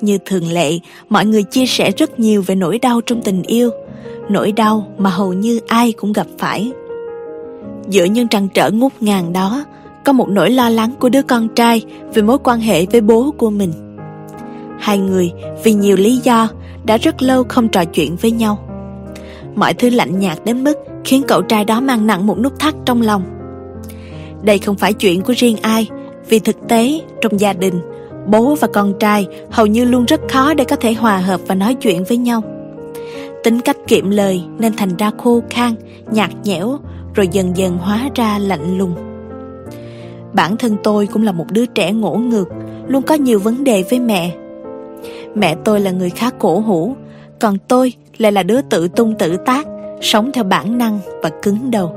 Như thường lệ, mọi người chia sẻ rất nhiều về nỗi đau trong tình yêu, nỗi đau mà hầu như ai cũng gặp phải. Giữa những trăn trở ngút ngàn đó, có một nỗi lo lắng của đứa con trai về mối quan hệ với bố của mình. Hai người vì nhiều lý do đã rất lâu không trò chuyện với nhau. Mọi thứ lạnh nhạt đến mức khiến cậu trai đó mang nặng một nút thắt trong lòng. Đây không phải chuyện của riêng ai, vì thực tế trong gia đình, bố và con trai hầu như luôn rất khó để có thể hòa hợp và nói chuyện với nhau. Tính cách kiệm lời nên thành ra khô khan, nhạt nhẽo, rồi dần dần hóa ra lạnh lùng. Bản thân tôi cũng là một đứa trẻ ngỗ ngược, luôn có nhiều vấn đề với mẹ. Mẹ tôi là người khá cổ hủ, còn tôi lại là đứa tự tung tự tác, sống theo bản năng và cứng đầu.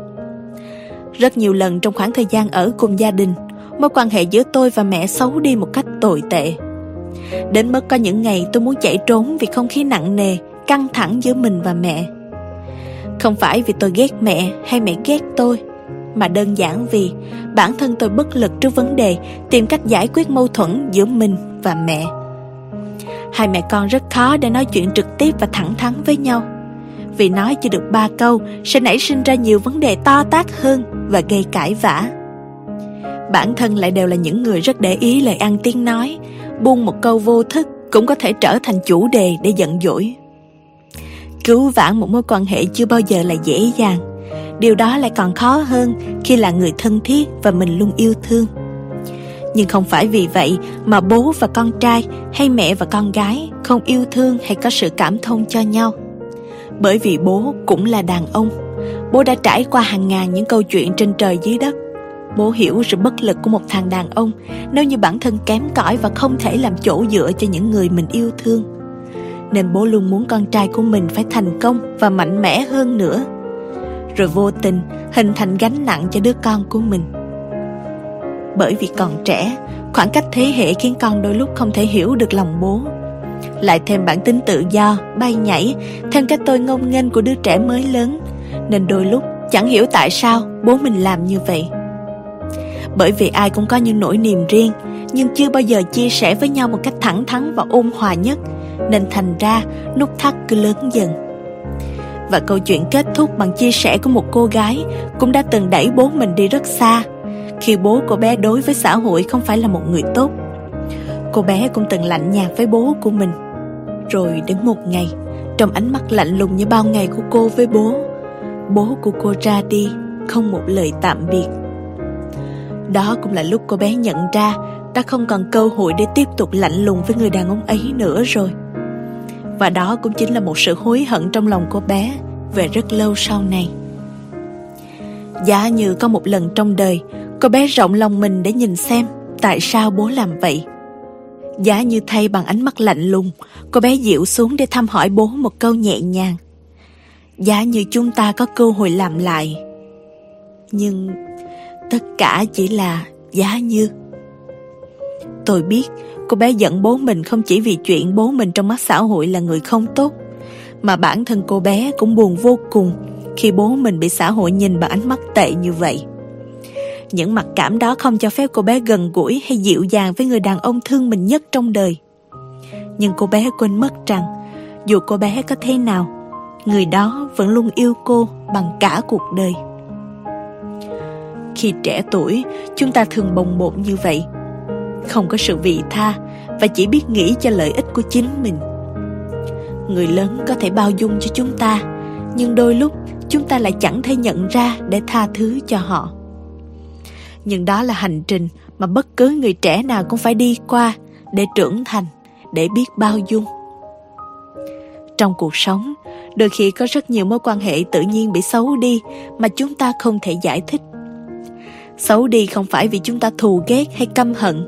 Rất nhiều lần trong khoảng thời gian ở cùng gia đình, mối quan hệ giữa tôi và mẹ xấu đi một cách tồi tệ. Đến mức có những ngày tôi muốn chạy trốn vì không khí nặng nề, căng thẳng giữa mình và mẹ. Không phải vì tôi ghét mẹ hay mẹ ghét tôi, mà đơn giản vì bản thân tôi bất lực trước vấn đề tìm cách giải quyết mâu thuẫn giữa mình và mẹ. Hai mẹ con rất khó để nói chuyện trực tiếp và thẳng thắn với nhau, vì nói chỉ được 3 câu sẽ nảy sinh ra nhiều vấn đề to tát hơn và gây cãi vã. Bản thân lại đều là những người rất để ý lời ăn tiếng nói, buông một câu vô thức cũng có thể trở thành chủ đề để giận dỗi. Cứu vãn một mối quan hệ chưa bao giờ là dễ dàng. Điều đó lại còn khó hơn khi là người thân thiết và mình luôn yêu thương. Nhưng không phải vì vậy mà bố và con trai hay mẹ và con gái không yêu thương hay có sự cảm thông cho nhau. Bởi vì bố cũng là đàn ông, bố đã trải qua hàng ngàn những câu chuyện trên trời dưới đất. Bố hiểu sự bất lực của một thằng đàn ông nếu như bản thân kém cỏi và không thể làm chỗ dựa cho những người mình yêu thương. Nên bố luôn muốn con trai của mình phải thành công và mạnh mẽ hơn nữa, rồi vô tình hình thành gánh nặng cho đứa con của mình. Bởi vì còn trẻ, khoảng cách thế hệ khiến con đôi lúc không thể hiểu được lòng bố. Lại thêm bản tính tự do, bay nhảy, thêm cái tôi ngông nghênh của đứa trẻ mới lớn, nên đôi lúc chẳng hiểu tại sao bố mình làm như vậy. Bởi vì ai cũng có những nỗi niềm riêng, nhưng chưa bao giờ chia sẻ với nhau một cách thẳng thắn và ôn hòa nhất, nên thành ra nút thắt cứ lớn dần. Và câu chuyện kết thúc bằng chia sẻ của một cô gái cũng đã từng đẩy bố mình đi rất xa, khi bố cô bé đối với xã hội không phải là một người tốt. Cô bé cũng từng lạnh nhạt với bố của mình. Rồi đến một ngày, trong ánh mắt lạnh lùng như bao ngày của cô với bố, bố của cô ra đi, không một lời tạm biệt. Đó cũng là lúc cô bé nhận ra đã không còn cơ hội để tiếp tục lạnh lùng với người đàn ông ấy nữa rồi. Và đó cũng chính là một sự hối hận trong lòng cô bé về rất lâu sau này. Giả như có một lần trong đời, cô bé rộng lòng mình để nhìn xem tại sao bố làm vậy. Giả như thay bằng ánh mắt lạnh lùng, cô bé dịu xuống để thăm hỏi bố một câu nhẹ nhàng. Giả như chúng ta có cơ hội làm lại. Nhưng tất cả chỉ là giá như. Tôi biết cô bé giận bố mình không chỉ vì chuyện bố mình trong mắt xã hội là người không tốt, mà bản thân cô bé cũng buồn vô cùng khi bố mình bị xã hội nhìn bằng ánh mắt tệ như vậy. Những mặc cảm đó không cho phép cô bé gần gũi hay dịu dàng với người đàn ông thương mình nhất trong đời. Nhưng cô bé quên mất rằng dù cô bé có thế nào, người đó vẫn luôn yêu cô bằng cả cuộc đời. Khi trẻ tuổi, chúng ta thường bồng bột như vậy, không có sự vị tha và chỉ biết nghĩ cho lợi ích của chính mình. Người lớn có thể bao dung cho chúng ta, nhưng đôi lúc chúng ta lại chẳng thể nhận ra để tha thứ cho họ. Nhưng đó là hành trình mà bất cứ người trẻ nào cũng phải đi qua để trưởng thành, để biết bao dung. Trong cuộc sống, đôi khi có rất nhiều mối quan hệ tự nhiên bị xấu đi mà chúng ta không thể giải thích. Xấu đi không phải vì chúng ta thù ghét hay căm hận,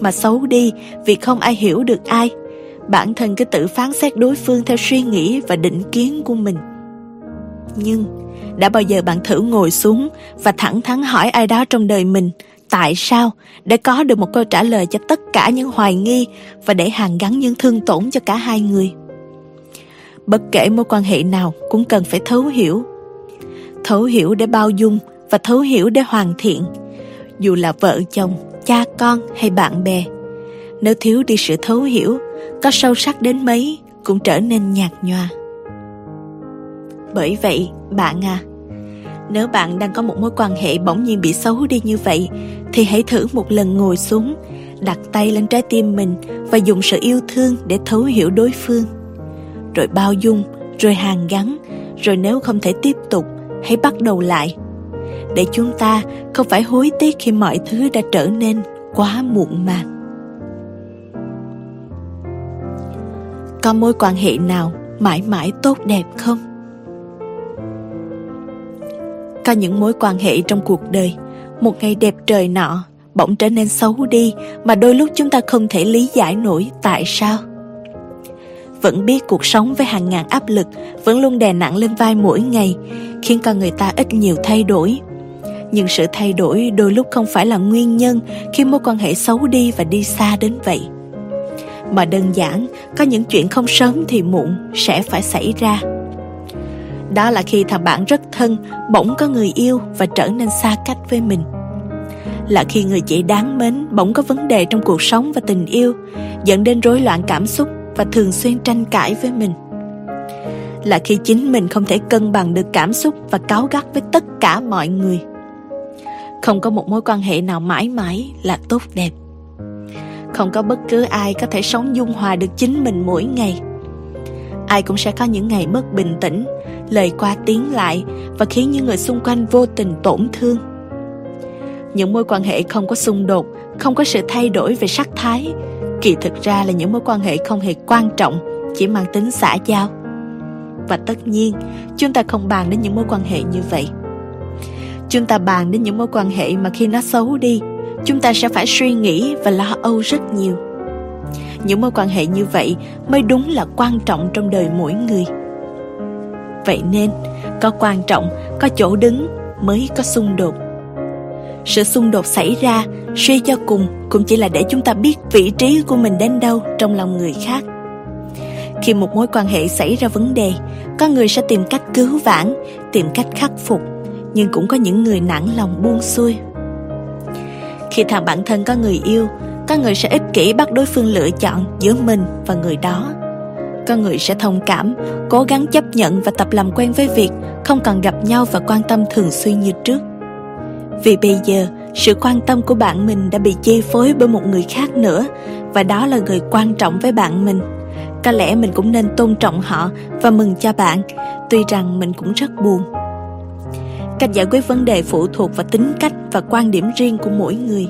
mà xấu đi vì không ai hiểu được ai. Bản thân cứ tự phán xét đối phương theo suy nghĩ và định kiến của mình. Nhưng đã bao giờ bạn thử ngồi xuống và thẳng thắn hỏi ai đó trong đời mình tại sao, để có được một câu trả lời cho tất cả những hoài nghi và để hàn gắn những thương tổn cho cả hai người? Bất kể mối quan hệ nào cũng cần phải thấu hiểu. Thấu hiểu để bao dung và thấu hiểu để hoàn thiện. Dù là vợ chồng, cha con hay bạn bè, nếu thiếu đi sự thấu hiểu, có sâu sắc đến mấy cũng trở nên nhạt nhòa. Bởi vậy, bạn à, nếu bạn đang có một mối quan hệ bỗng nhiên bị xấu đi như vậy, thì hãy thử một lần ngồi xuống, đặt tay lên trái tim mình và dùng sự yêu thương để thấu hiểu đối phương. Rồi bao dung, rồi hàn gắn, rồi nếu không thể tiếp tục, hãy bắt đầu lại. Để chúng ta không phải hối tiếc khi mọi thứ đã trở nên quá muộn màng. Có mối quan hệ nào mãi mãi tốt đẹp không? Có những mối quan hệ trong cuộc đời, một ngày đẹp trời nọ, bỗng trở nên xấu đi mà đôi lúc chúng ta không thể lý giải nổi tại sao. Vẫn biết cuộc sống với hàng ngàn áp lực vẫn luôn đè nặng lên vai mỗi ngày, khiến con người ta ít nhiều thay đổi. Nhưng sự thay đổi đôi lúc không phải là nguyên nhân khi mối quan hệ xấu đi và đi xa đến vậy. Mà đơn giản, có những chuyện không sớm thì muộn sẽ phải xảy ra. Đó là khi thằng bạn rất thân bỗng có người yêu và trở nên xa cách với mình. Là khi người chị đáng mến bỗng có vấn đề trong cuộc sống và tình yêu, dẫn đến rối loạn cảm xúc và thường xuyên tranh cãi với mình. Là khi chính mình không thể cân bằng được cảm xúc và cáu gắt với tất cả mọi người. Không có một mối quan hệ nào mãi mãi là tốt đẹp. Không có bất cứ ai có thể sống dung hòa được chính mình mỗi ngày. Ai cũng sẽ có những ngày mất bình tĩnh, lời qua tiếng lại và khiến những người xung quanh vô tình tổn thương. Những mối quan hệ không có xung đột, không có sự thay đổi về sắc thái, kỳ thực ra là những mối quan hệ không hề quan trọng, chỉ mang tính xã giao. Và tất nhiên, chúng ta không bàn đến những mối quan hệ như vậy. Chúng ta bàn đến những mối quan hệ mà khi nó xấu đi, chúng ta sẽ phải suy nghĩ và lo âu rất nhiều. Những mối quan hệ như vậy mới đúng là quan trọng trong đời mỗi người. Vậy nên, có quan trọng, có chỗ đứng mới có xung đột. Sự xung đột xảy ra, suy cho cùng cũng chỉ là để chúng ta biết vị trí của mình đến đâu trong lòng người khác. Khi một mối quan hệ xảy ra vấn đề, có người sẽ tìm cách cứu vãn, tìm cách khắc phục, nhưng cũng có những người nản lòng buông xuôi. Khi thằng bạn thân có người yêu, có người sẽ ích kỷ bắt đối phương lựa chọn giữa mình và người đó. Có người sẽ thông cảm, cố gắng chấp nhận và tập làm quen với việc không còn gặp nhau và quan tâm thường xuyên như trước. Vì bây giờ, sự quan tâm của bạn mình đã bị chi phối bởi một người khác nữa, và đó là người quan trọng với bạn mình. Có lẽ mình cũng nên tôn trọng họ và mừng cho bạn, tuy rằng mình cũng rất buồn. Cách giải quyết vấn đề phụ thuộc vào tính cách và quan điểm riêng của mỗi người.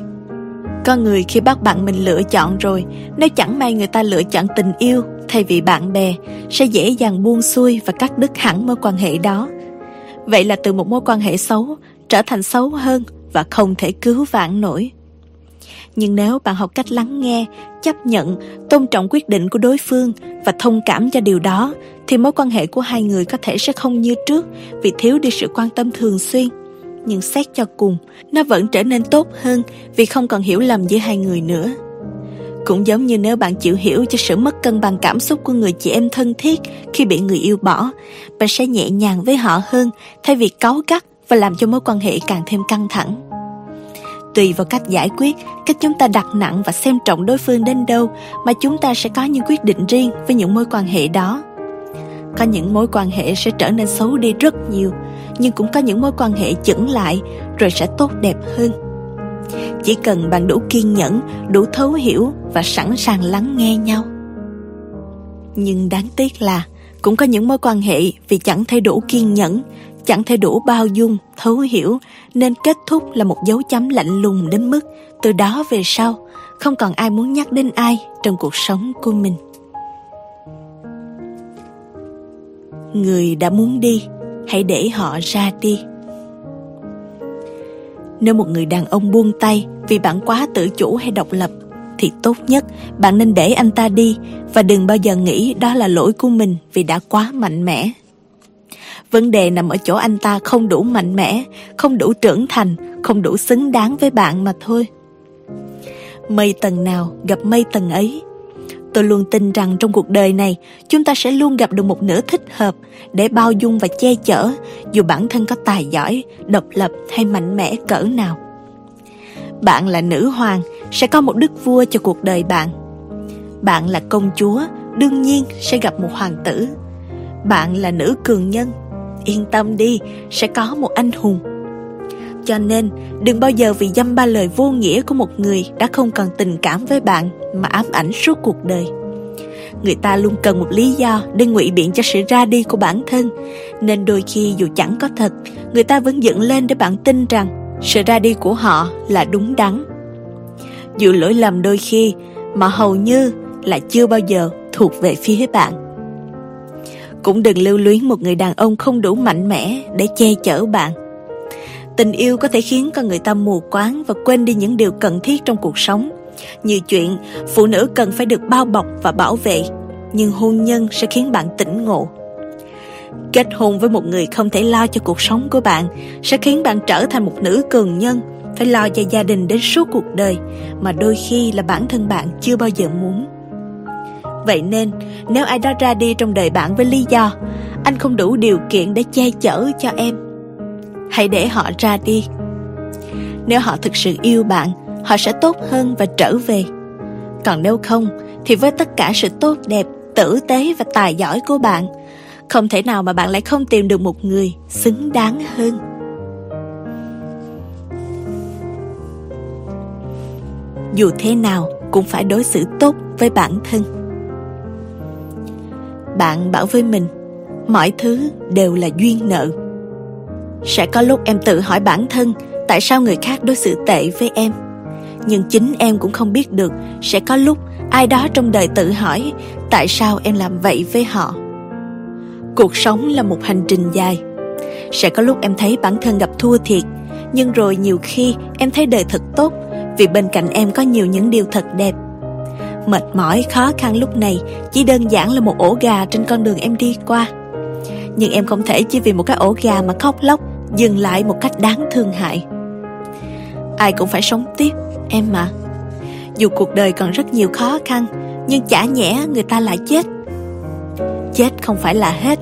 Có người khi bắt bạn mình lựa chọn rồi, nếu chẳng may người ta lựa chọn tình yêu thay vì bạn bè, sẽ dễ dàng buông xuôi và cắt đứt hẳn mối quan hệ đó. Vậy là từ một mối quan hệ xấu trở thành xấu hơn và không thể cứu vãn nổi. Nhưng nếu bạn học cách lắng nghe, chấp nhận, tôn trọng quyết định của đối phương và thông cảm cho điều đó, thì mối quan hệ của hai người có thể sẽ không như trước vì thiếu đi sự quan tâm thường xuyên. Nhưng xét cho cùng, nó vẫn trở nên tốt hơn vì không còn hiểu lầm giữa hai người nữa. Cũng giống như nếu bạn chịu hiểu cho sự mất cân bằng cảm xúc của người chị em thân thiết khi bị người yêu bỏ, bạn sẽ nhẹ nhàng với họ hơn thay vì cáu gắt và làm cho mối quan hệ càng thêm căng thẳng. Tùy vào cách giải quyết, cách chúng ta đặt nặng và xem trọng đối phương đến đâu mà chúng ta sẽ có những quyết định riêng với những mối quan hệ đó. Có những mối quan hệ sẽ trở nên xấu đi rất nhiều, nhưng cũng có những mối quan hệ chững lại rồi sẽ tốt đẹp hơn. Chỉ cần bạn đủ kiên nhẫn, đủ thấu hiểu và sẵn sàng lắng nghe nhau. Nhưng đáng tiếc là cũng có những mối quan hệ vì chẳng thấy đủ kiên nhẫn, chẳng thể đủ bao dung, thấu hiểu, nên kết thúc là một dấu chấm lạnh lùng đến mức từ đó về sau, không còn ai muốn nhắc đến ai trong cuộc sống của mình. Người đã muốn đi, hãy để họ ra đi. Nếu một người đàn ông buông tay vì bạn quá tự chủ hay độc lập, thì tốt nhất bạn nên để anh ta đi và đừng bao giờ nghĩ đó là lỗi của mình vì đã quá mạnh mẽ. Vấn đề nằm ở chỗ anh ta không đủ mạnh mẽ, không đủ trưởng thành, không đủ xứng đáng với bạn mà thôi. Mây tầng nào gặp mây tầng ấy. Tôi luôn tin rằng trong cuộc đời này, chúng ta sẽ luôn gặp được một nửa thích hợp để bao dung và che chở, dù bản thân có tài giỏi, độc lập hay mạnh mẽ cỡ nào. Bạn là nữ hoàng, sẽ có một đức vua cho cuộc đời bạn. Bạn là công chúa, đương nhiên sẽ gặp một hoàng tử. Bạn là nữ cường nhân, yên tâm đi, sẽ có một anh hùng. Cho nên, đừng bao giờ vì dăm ba lời vô nghĩa của một người đã không còn tình cảm với bạn mà ám ảnh suốt cuộc đời. Người ta luôn cần một lý do để ngụy biện cho sự ra đi của bản thân, nên đôi khi dù chẳng có thật, người ta vẫn dựng lên để bạn tin rằng sự ra đi của họ là đúng đắn. Dù lỗi lầm đôi khi, mà hầu như là chưa bao giờ thuộc về phía bạn. Cũng đừng lưu luyến một người đàn ông không đủ mạnh mẽ để che chở bạn. Tình yêu có thể khiến con người ta mù quáng và quên đi những điều cần thiết trong cuộc sống, như chuyện phụ nữ cần phải được bao bọc và bảo vệ, nhưng hôn nhân sẽ khiến bạn tỉnh ngộ. Kết hôn với một người không thể lo cho cuộc sống của bạn sẽ khiến bạn trở thành một nữ cường nhân, phải lo cho gia đình đến suốt cuộc đời mà đôi khi là bản thân bạn chưa bao giờ muốn. Vậy nên, nếu ai đó ra đi trong đời bạn với lý do anh không đủ điều kiện để che chở cho em, hãy để họ ra đi. Nếu họ thực sự yêu bạn, họ sẽ tốt hơn và trở về. Còn nếu không, thì với tất cả sự tốt đẹp, tử tế và tài giỏi của bạn, không thể nào mà bạn lại không tìm được một người xứng đáng hơn. Dù thế nào cũng phải đối xử tốt với bản thân. Bạn bảo với mình, mọi thứ đều là duyên nợ. Sẽ có lúc em tự hỏi bản thân tại sao người khác đối xử tệ với em. Nhưng chính em cũng không biết được sẽ có lúc ai đó trong đời tự hỏi tại sao em làm vậy với họ. Cuộc sống là một hành trình dài. Sẽ có lúc em thấy bản thân gặp thua thiệt, nhưng rồi nhiều khi em thấy đời thật tốt vì bên cạnh em có nhiều những điều thật đẹp. Mệt mỏi khó khăn lúc này chỉ đơn giản là một ổ gà trên con đường em đi qua. Nhưng em không thể chỉ vì một cái ổ gà mà khóc lóc, dừng lại một cách đáng thương hại. Ai cũng phải sống tiếp, em mà. Dù cuộc đời còn rất nhiều khó khăn, nhưng chả nhẽ người ta lại chết. Chết không phải là hết.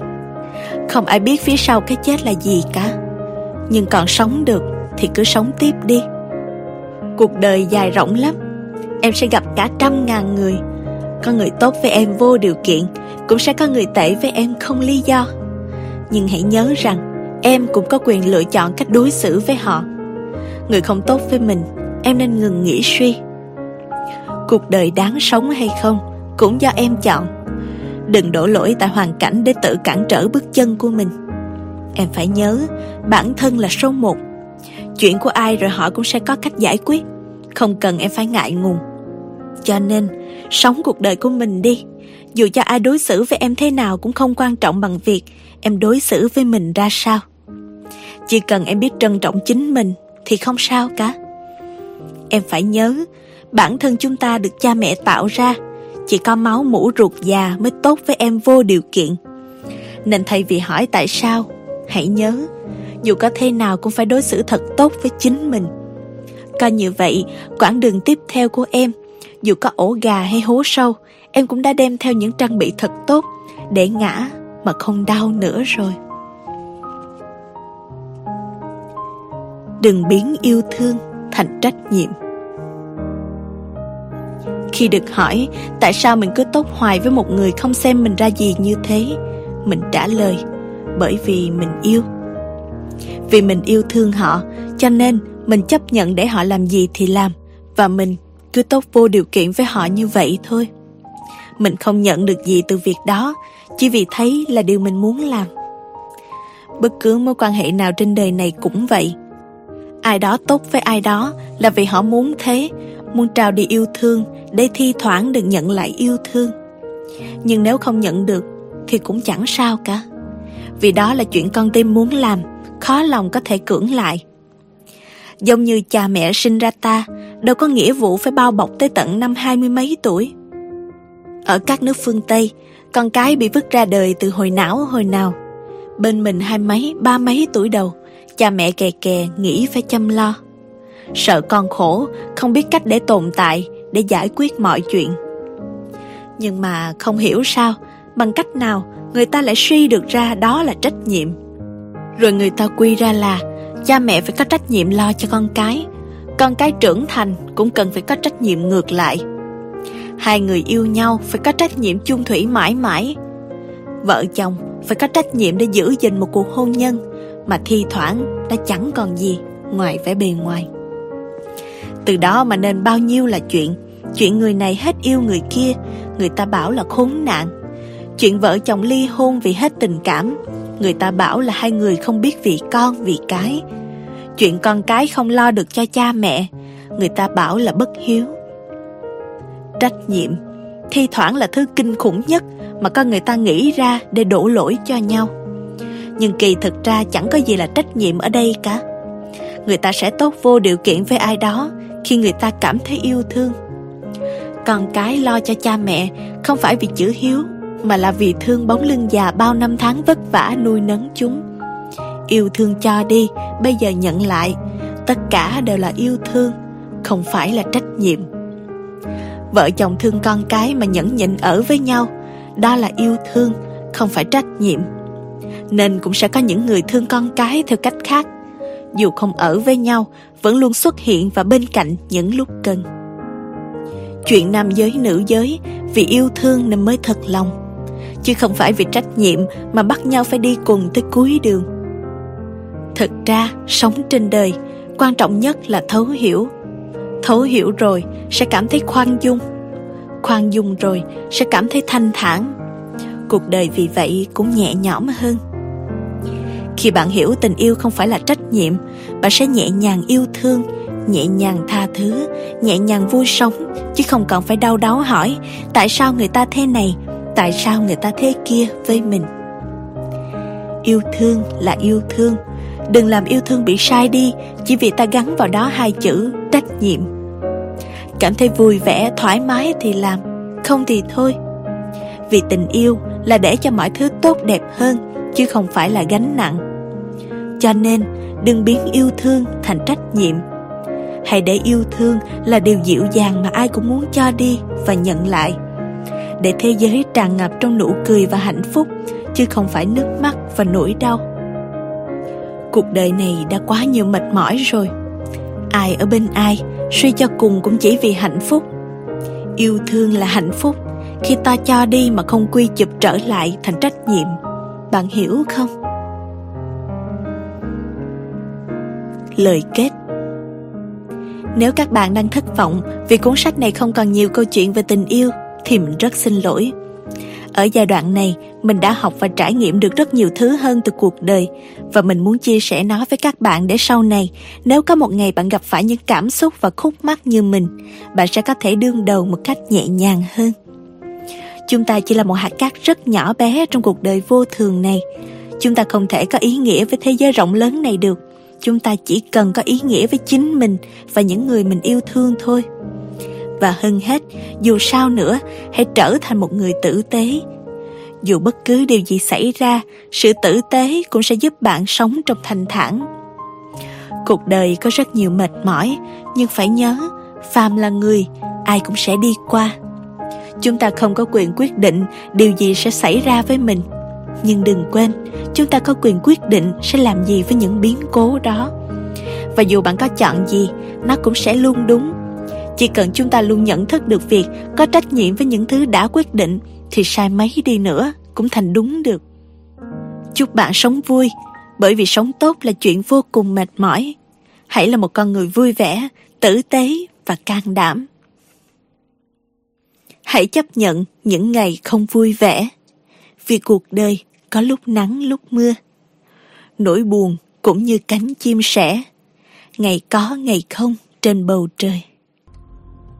Không ai biết phía sau cái chết là gì cả. Nhưng còn sống được thì cứ sống tiếp đi. Cuộc đời dài rộng lắm. Em sẽ gặp cả 100.000 người. Có người tốt với em vô điều kiện, cũng sẽ có người tệ với em không lý do. Nhưng hãy nhớ rằng em cũng có quyền lựa chọn cách đối xử với họ. Người không tốt với mình, em nên ngừng nghĩ suy. Cuộc đời đáng sống hay không cũng do em chọn. Đừng đổ lỗi tại hoàn cảnh để tự cản trở bước chân của mình. Em phải nhớ bản thân là số 1. Chuyện của ai rồi họ cũng sẽ có cách giải quyết. Không cần em phải ngại ngùng. Cho nên sống cuộc đời của mình đi. Dù cho ai đối xử với em thế nào cũng không quan trọng bằng việc em đối xử với mình ra sao. Chỉ cần em biết trân trọng chính mình thì không sao cả. Em phải nhớ, bản thân chúng ta được cha mẹ tạo ra, chỉ có máu mủ ruột già mới tốt với em vô điều kiện. Nên thay vì hỏi tại sao, hãy nhớ, dù có thế nào cũng phải đối xử thật tốt với chính mình. Coi như vậy, quãng đường tiếp theo của em, dù có ổ gà hay hố sâu, em cũng đã đem theo những trang bị thật tốt để ngã mà không đau nữa rồi. Đừng biến yêu thương thành trách nhiệm. Khi được hỏi tại sao mình cứ tốt hoài với một người không xem mình ra gì như thế, mình trả lời, bởi vì mình yêu. Vì mình yêu thương họ, cho nên mình chấp nhận để họ làm gì thì làm, và mình cứ tốt vô điều kiện với họ như vậy thôi. Mình không nhận được gì từ việc đó, chỉ vì thấy là điều mình muốn làm. Bất cứ mối quan hệ nào trên đời này cũng vậy. Ai đó tốt với ai đó là vì họ muốn thế, muốn trao đi yêu thương để thi thoảng được nhận lại yêu thương. Nhưng nếu không nhận được thì cũng chẳng sao cả. Vì đó là chuyện con tim muốn làm, khó lòng có thể cưỡng lại. Giống như cha mẹ sinh ra ta, đâu có nghĩa vụ phải bao bọc tới tận năm 20 mấy tuổi. Ở các nước phương Tây, con cái bị vứt ra đời từ hồi não hồi nào. Bên mình 20 mấy, 30 mấy tuổi đầu, cha mẹ kè nghĩ phải chăm lo. Sợ con khổ, không biết cách để tồn tại, để giải quyết mọi chuyện. Nhưng mà không hiểu sao, bằng cách nào người ta lại suy được ra đó là trách nhiệm. Rồi người ta quy ra là cha mẹ phải có trách nhiệm lo cho con cái trưởng thành cũng cần phải có trách nhiệm ngược lại. Hai người yêu nhau phải có trách nhiệm chung thủy mãi mãi. Vợ chồng phải có trách nhiệm để giữ gìn một cuộc hôn nhân mà thi thoảng đã chẳng còn gì ngoài vẻ bề ngoài. Từ đó mà nên bao nhiêu là chuyện người này hết yêu người kia, người ta bảo là khốn nạn. Chuyện vợ chồng ly hôn vì hết tình cảm, người ta bảo là hai người không biết vì con vì cái. Chuyện con cái không lo được cho cha mẹ, người ta bảo là bất hiếu. Trách nhiệm thi thoảng là thứ kinh khủng nhất mà con người ta nghĩ ra để đổ lỗi cho nhau. Nhưng kỳ thực ra chẳng có gì là trách nhiệm ở đây cả. Người ta sẽ tốt vô điều kiện với ai đó khi người ta cảm thấy yêu thương. Con cái lo cho cha mẹ không phải vì chữ hiếu, mà là vì thương bóng lưng già bao năm tháng vất vả nuôi nấng chúng. Yêu thương cho đi, bây giờ nhận lại, tất cả đều là yêu thương, không phải là trách nhiệm. Vợ chồng thương con cái mà nhẫn nhịn ở với nhau, đó là yêu thương, không phải trách nhiệm. Nên cũng sẽ có những người thương con cái theo cách khác, dù không ở với nhau, vẫn luôn xuất hiện và bên cạnh những lúc cần. Chuyện nam giới nữ giới vì yêu thương nên mới thật lòng, chứ không phải vì trách nhiệm mà bắt nhau phải đi cùng tới cuối đường. Thực ra sống trên đời, quan trọng nhất là thấu hiểu. Thấu hiểu rồi sẽ cảm thấy khoan dung. Khoan dung rồi sẽ cảm thấy thanh thản. Cuộc đời vì vậy cũng nhẹ nhõm hơn. Khi bạn hiểu tình yêu không phải là trách nhiệm, bạn sẽ nhẹ nhàng yêu thương, nhẹ nhàng tha thứ, nhẹ nhàng vui sống, chứ không còn phải đau đáu hỏi tại sao người ta thế này, tại sao người ta thế kia với mình. Yêu thương là yêu thương. Đừng làm yêu thương bị sai đi chỉ vì ta gắn vào đó hai chữ trách nhiệm. Cảm thấy vui vẻ, thoải mái thì làm, không thì thôi. Vì tình yêu là để cho mọi thứ tốt đẹp hơn, chứ không phải là gánh nặng. Cho nên đừng biến yêu thương thành trách nhiệm. Hãy để yêu thương là điều dịu dàng mà ai cũng muốn cho đi và nhận lại. Để thế giới tràn ngập trong nụ cười và hạnh phúc, chứ không phải nước mắt và nỗi đau. Cuộc đời này đã quá nhiều mệt mỏi rồi. Ai ở bên ai, suy cho cùng cũng chỉ vì hạnh phúc. Yêu thương là hạnh phúc, khi ta cho đi mà không quy chụp trở lại thành trách nhiệm. Bạn hiểu không? Lời kết. Nếu các bạn đang thất vọng vì cuốn sách này không còn nhiều câu chuyện về tình yêu, thì mình rất xin lỗi. Ở giai đoạn này, mình đã học và trải nghiệm được rất nhiều thứ hơn từ cuộc đời, và mình muốn chia sẻ nó với các bạn để sau này, nếu có một ngày bạn gặp phải những cảm xúc và khúc mắc như mình, bạn sẽ có thể đương đầu một cách nhẹ nhàng hơn. Chúng ta chỉ là một hạt cát rất nhỏ bé trong cuộc đời vô thường này. Chúng ta không thể có ý nghĩa với thế giới rộng lớn này được. Chúng ta chỉ cần có ý nghĩa với chính mình và những người mình yêu thương thôi. Và hơn hết, dù sao nữa, hãy trở thành một người tử tế. Dù bất cứ điều gì xảy ra, sự tử tế cũng sẽ giúp bạn sống trong thanh thản. Cuộc đời có rất nhiều mệt mỏi, nhưng phải nhớ, phàm là người, ai cũng sẽ đi qua. Chúng ta không có quyền quyết định điều gì sẽ xảy ra với mình. Nhưng đừng quên, chúng ta có quyền quyết định sẽ làm gì với những biến cố đó. Và dù bạn có chọn gì, nó cũng sẽ luôn đúng. Chỉ cần chúng ta luôn nhận thức được việc có trách nhiệm với những thứ đã quyết định, thì sai mấy đi nữa cũng thành đúng được. Chúc bạn sống vui, bởi vì sống tốt là chuyện vô cùng mệt mỏi. Hãy là một con người vui vẻ, tử tế và can đảm. Hãy chấp nhận những ngày không vui vẻ, vì cuộc đời có lúc nắng lúc mưa. Nỗi buồn cũng như cánh chim sẻ, ngày có ngày không trên bầu trời.